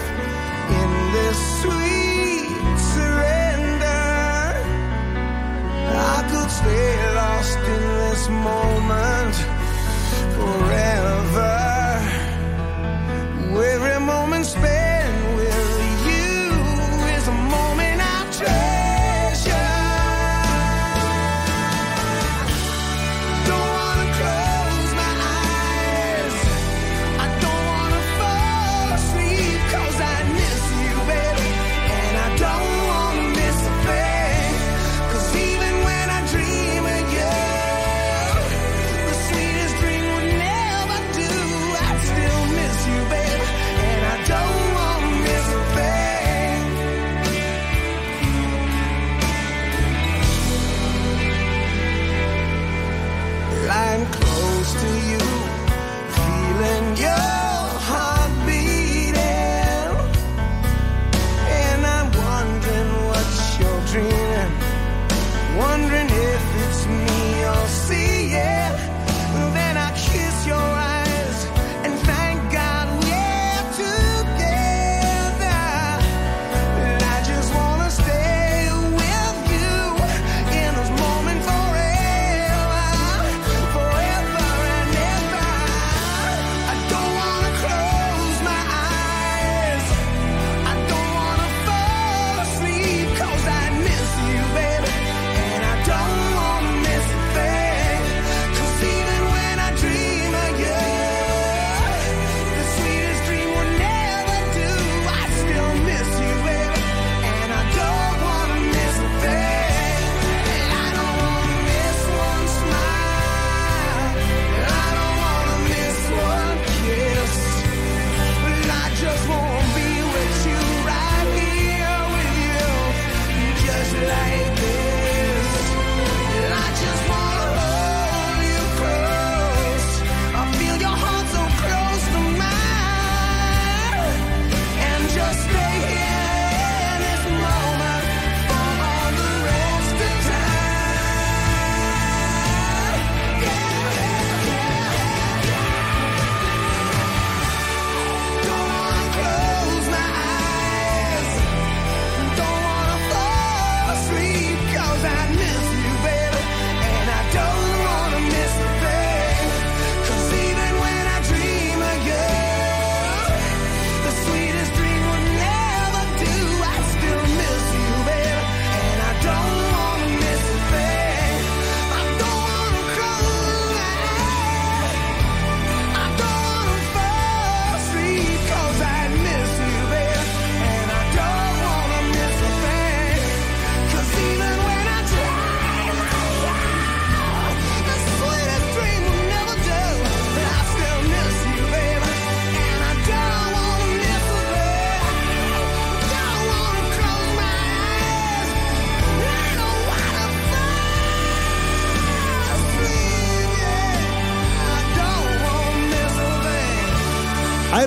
in this sweet surrender. I could stay lost in this moment forever. Every moment spent with you is a moment I treasure.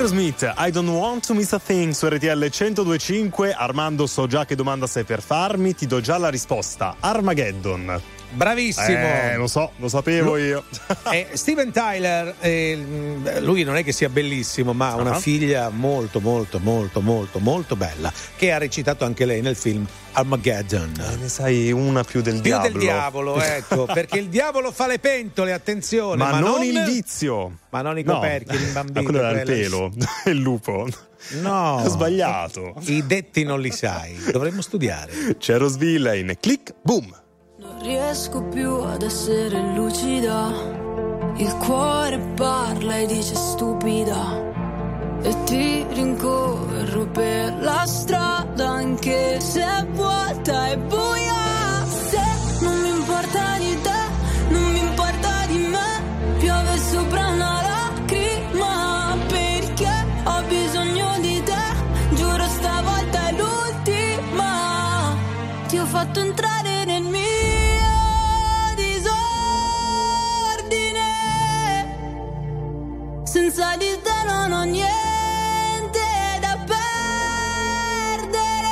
Aerosmith, I don't want to miss a thing su RTL 102.5. Armando, so già che domanda sei per farmi, ti do già la risposta: Armageddon. Bravissimo. Lo sapevo io. Steven Tyler, lui non è che sia bellissimo, ma ha una figlia molto, molto, molto, molto, molto bella, che ha recitato anche lei nel film Armageddon. Ne sai una più del diavolo. Più del diavolo, ecco, perché il diavolo fa le pentole, attenzione. Ma non il vizio. Ma non i coperchi, il bambino. Ma quello era il pelo, il lupo. No, ho sbagliato. I detti non li sai, dovremmo studiare. C'è Rosville in Click Boom. Riesco più ad essere lucida, il cuore parla e dice stupida, e ti rincorro per la strada anche se è vuota e buia. Se non mi importa di te, non mi importa di me, piove sopra una lacrima perché ho bisogno di te, giuro stavolta è l'ultima. Ti ho fatto entrare nel mio senza di te, non ho niente da perdere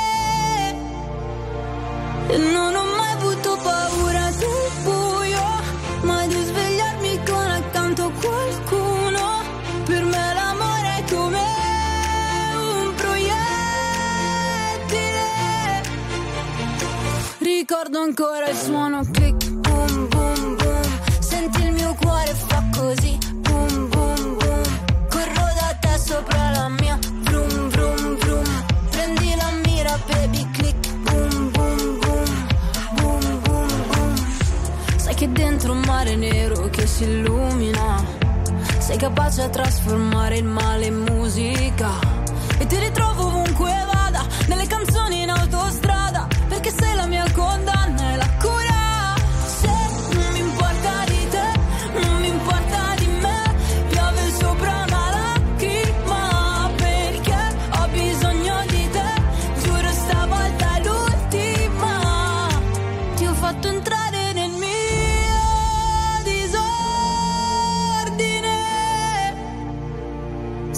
e non ho mai avuto paura del buio, ma di svegliarmi con accanto qualcuno. Per me l'amore è come un proiettile. Ricordo ancora il suono click boom boom boom, senti il mio cuore fa così boom boom boom. Sopra la mia, vroom vroom vroom, prendi la mira baby, click boom boom boom boom boom boom. Sai che dentro un mare nero che si illumina, sei capace a trasformare il male in musica, e ti ritrovo ovunque vada, nelle canzoni in autostrada, perché sei la mia condanna e la cura. Se non mi importa di te, non mi importa di me, piove sopra me.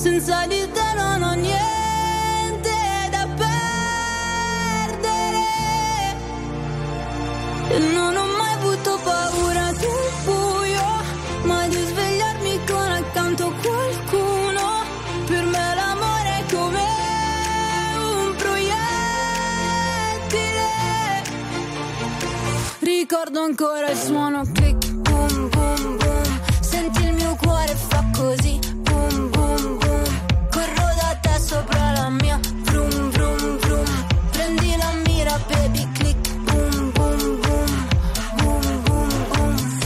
Senza di te non ho niente da perdere e non ho mai avuto paura del buio, ma di svegliarmi con accanto qualcuno. Per me l'amore è come un proiettile. Ricordo ancora il suono click boom boom boom, senti il mio cuore fa così boom boom boom. Sopra la mia, vroom vroom vroom, prendi la mira baby, click boom boom boom boom boom boom.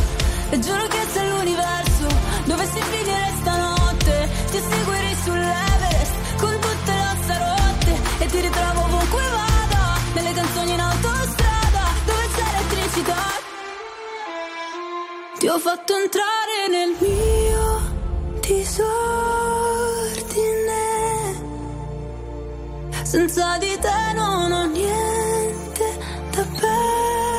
E giuro che se l'universo dovessi finire stanotte, ti seguirei sull'Everest con tutte le ossa rotte, e ti ritrovo ovunque vada, nelle canzoni in autostrada dove c'è elettricità. Ti ho fatto entrare nel mio disordine, senza di te non ho niente da perdere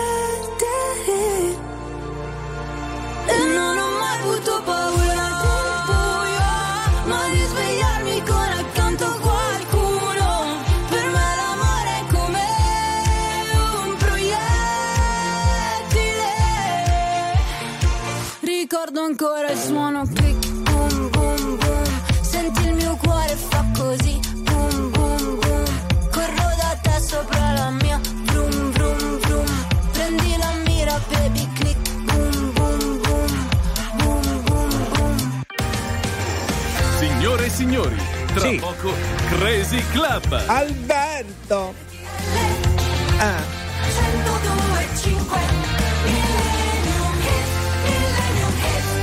e non ho mai avuto paura del buio, ma di svegliarmi con accanto qualcuno. Per me l'amore è come un proiettile. Ricordo ancora il suono click boom boom boom, senti il mio cuore fa così boom boom boom. Sopra la mia, vroom vroom vroom, prendi la mira baby, click boom boom boom boom boom boom. Signore e signori, tra poco Crazy Club. Alberto. Ah. 102.5.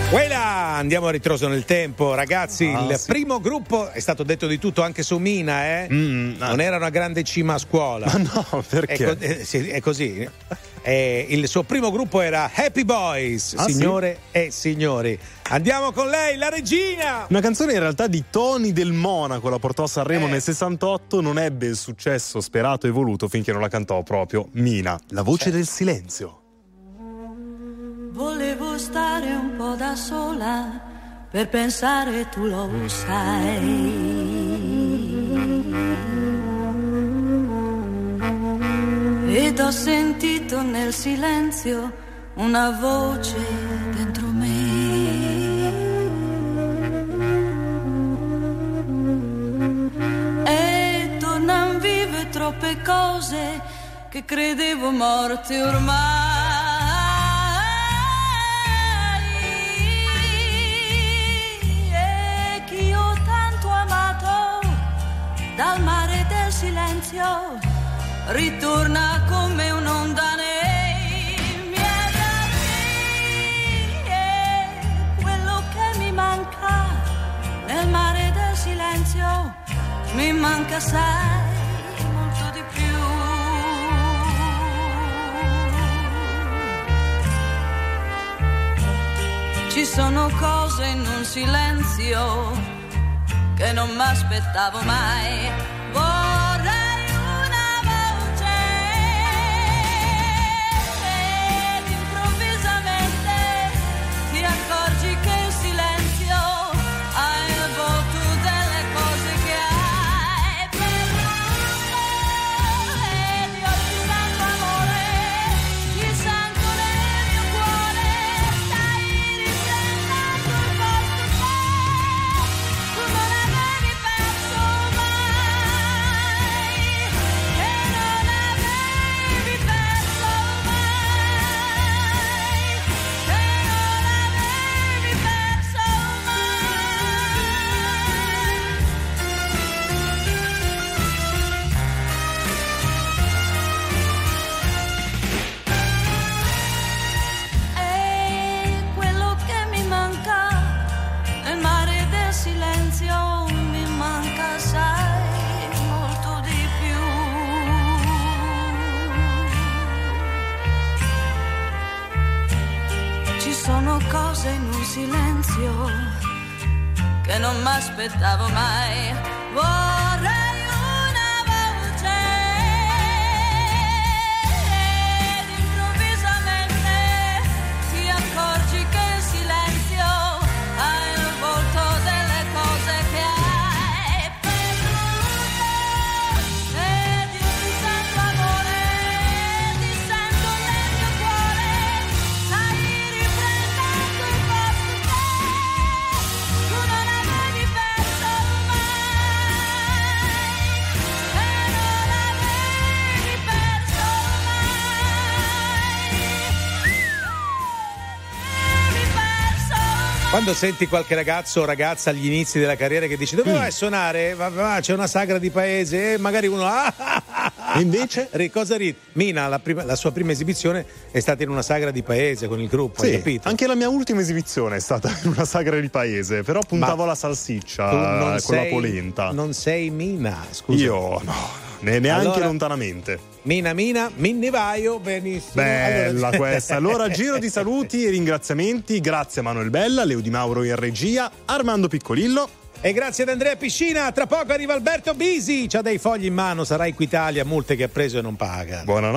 Voilà, andiamo a ritroso nel tempo, ragazzi. Primo gruppo, è stato detto di tutto anche su Mina, non era una grande cima a scuola. Ma no, perché? È così. Il suo primo gruppo era Happy Boys, signore e signori. Andiamo con lei, la regina! Una canzone in realtà di Tony Del Monaco, la portò a Sanremo nel 68, non ebbe il successo sperato e voluto finché non la cantò proprio Mina, la voce del silenzio. Volevo stare un po' da sola, per pensare, tu lo sai. Ed ho sentito nel silenzio una voce dentro me. E tornan vive troppe cose che credevo morte ormai. Dal mare del silenzio ritorna come un'onda nei miei occhi, e quello che mi manca nel mare del silenzio mi manca, sai, molto di più. Ci sono cose in un silenzio che non mi aspettavo mai. Vorrei una voce ed improvvisamente ti accorgi che in silenzio hai il voto delle cose che hai perduto. E di oggi tanto amore ti sento nel mio cuore, stai riprendendo il posto che tu non hai. Cose in un silenzio che non mi aspettavo mai. Vorrei una voce ed improvvisamente ti accorgi che il silenzio ha il volto delle cose che hai perduto. Ed io ti sento amore, ti sento nel mio cuore, sai, quando senti qualche ragazzo o ragazza agli inizi della carriera che dice dove vai a suonare? Va, c'è una sagra di paese e magari uno e invece Mina la sua prima esibizione è stata in una sagra di paese con il gruppo, sì, hai capito? Anche la mia ultima esibizione è stata in una sagra di paese, però puntavo alla salsiccia con la polenta. Non sei Mina, scusa. Io no. Neanche allora, lontanamente. Mina, Minnevaio, benissimo. Bella allora, questa. Allora, giro di saluti e ringraziamenti. Grazie a Manuel Bella, Leo Di Mauro in regia, Armando Piccolillo. E grazie ad Andrea Piscina. Tra poco arriva Alberto Bisi. C'ha dei fogli in mano, sarà Equitalia, multe che ha preso e non paga. Buonanotte.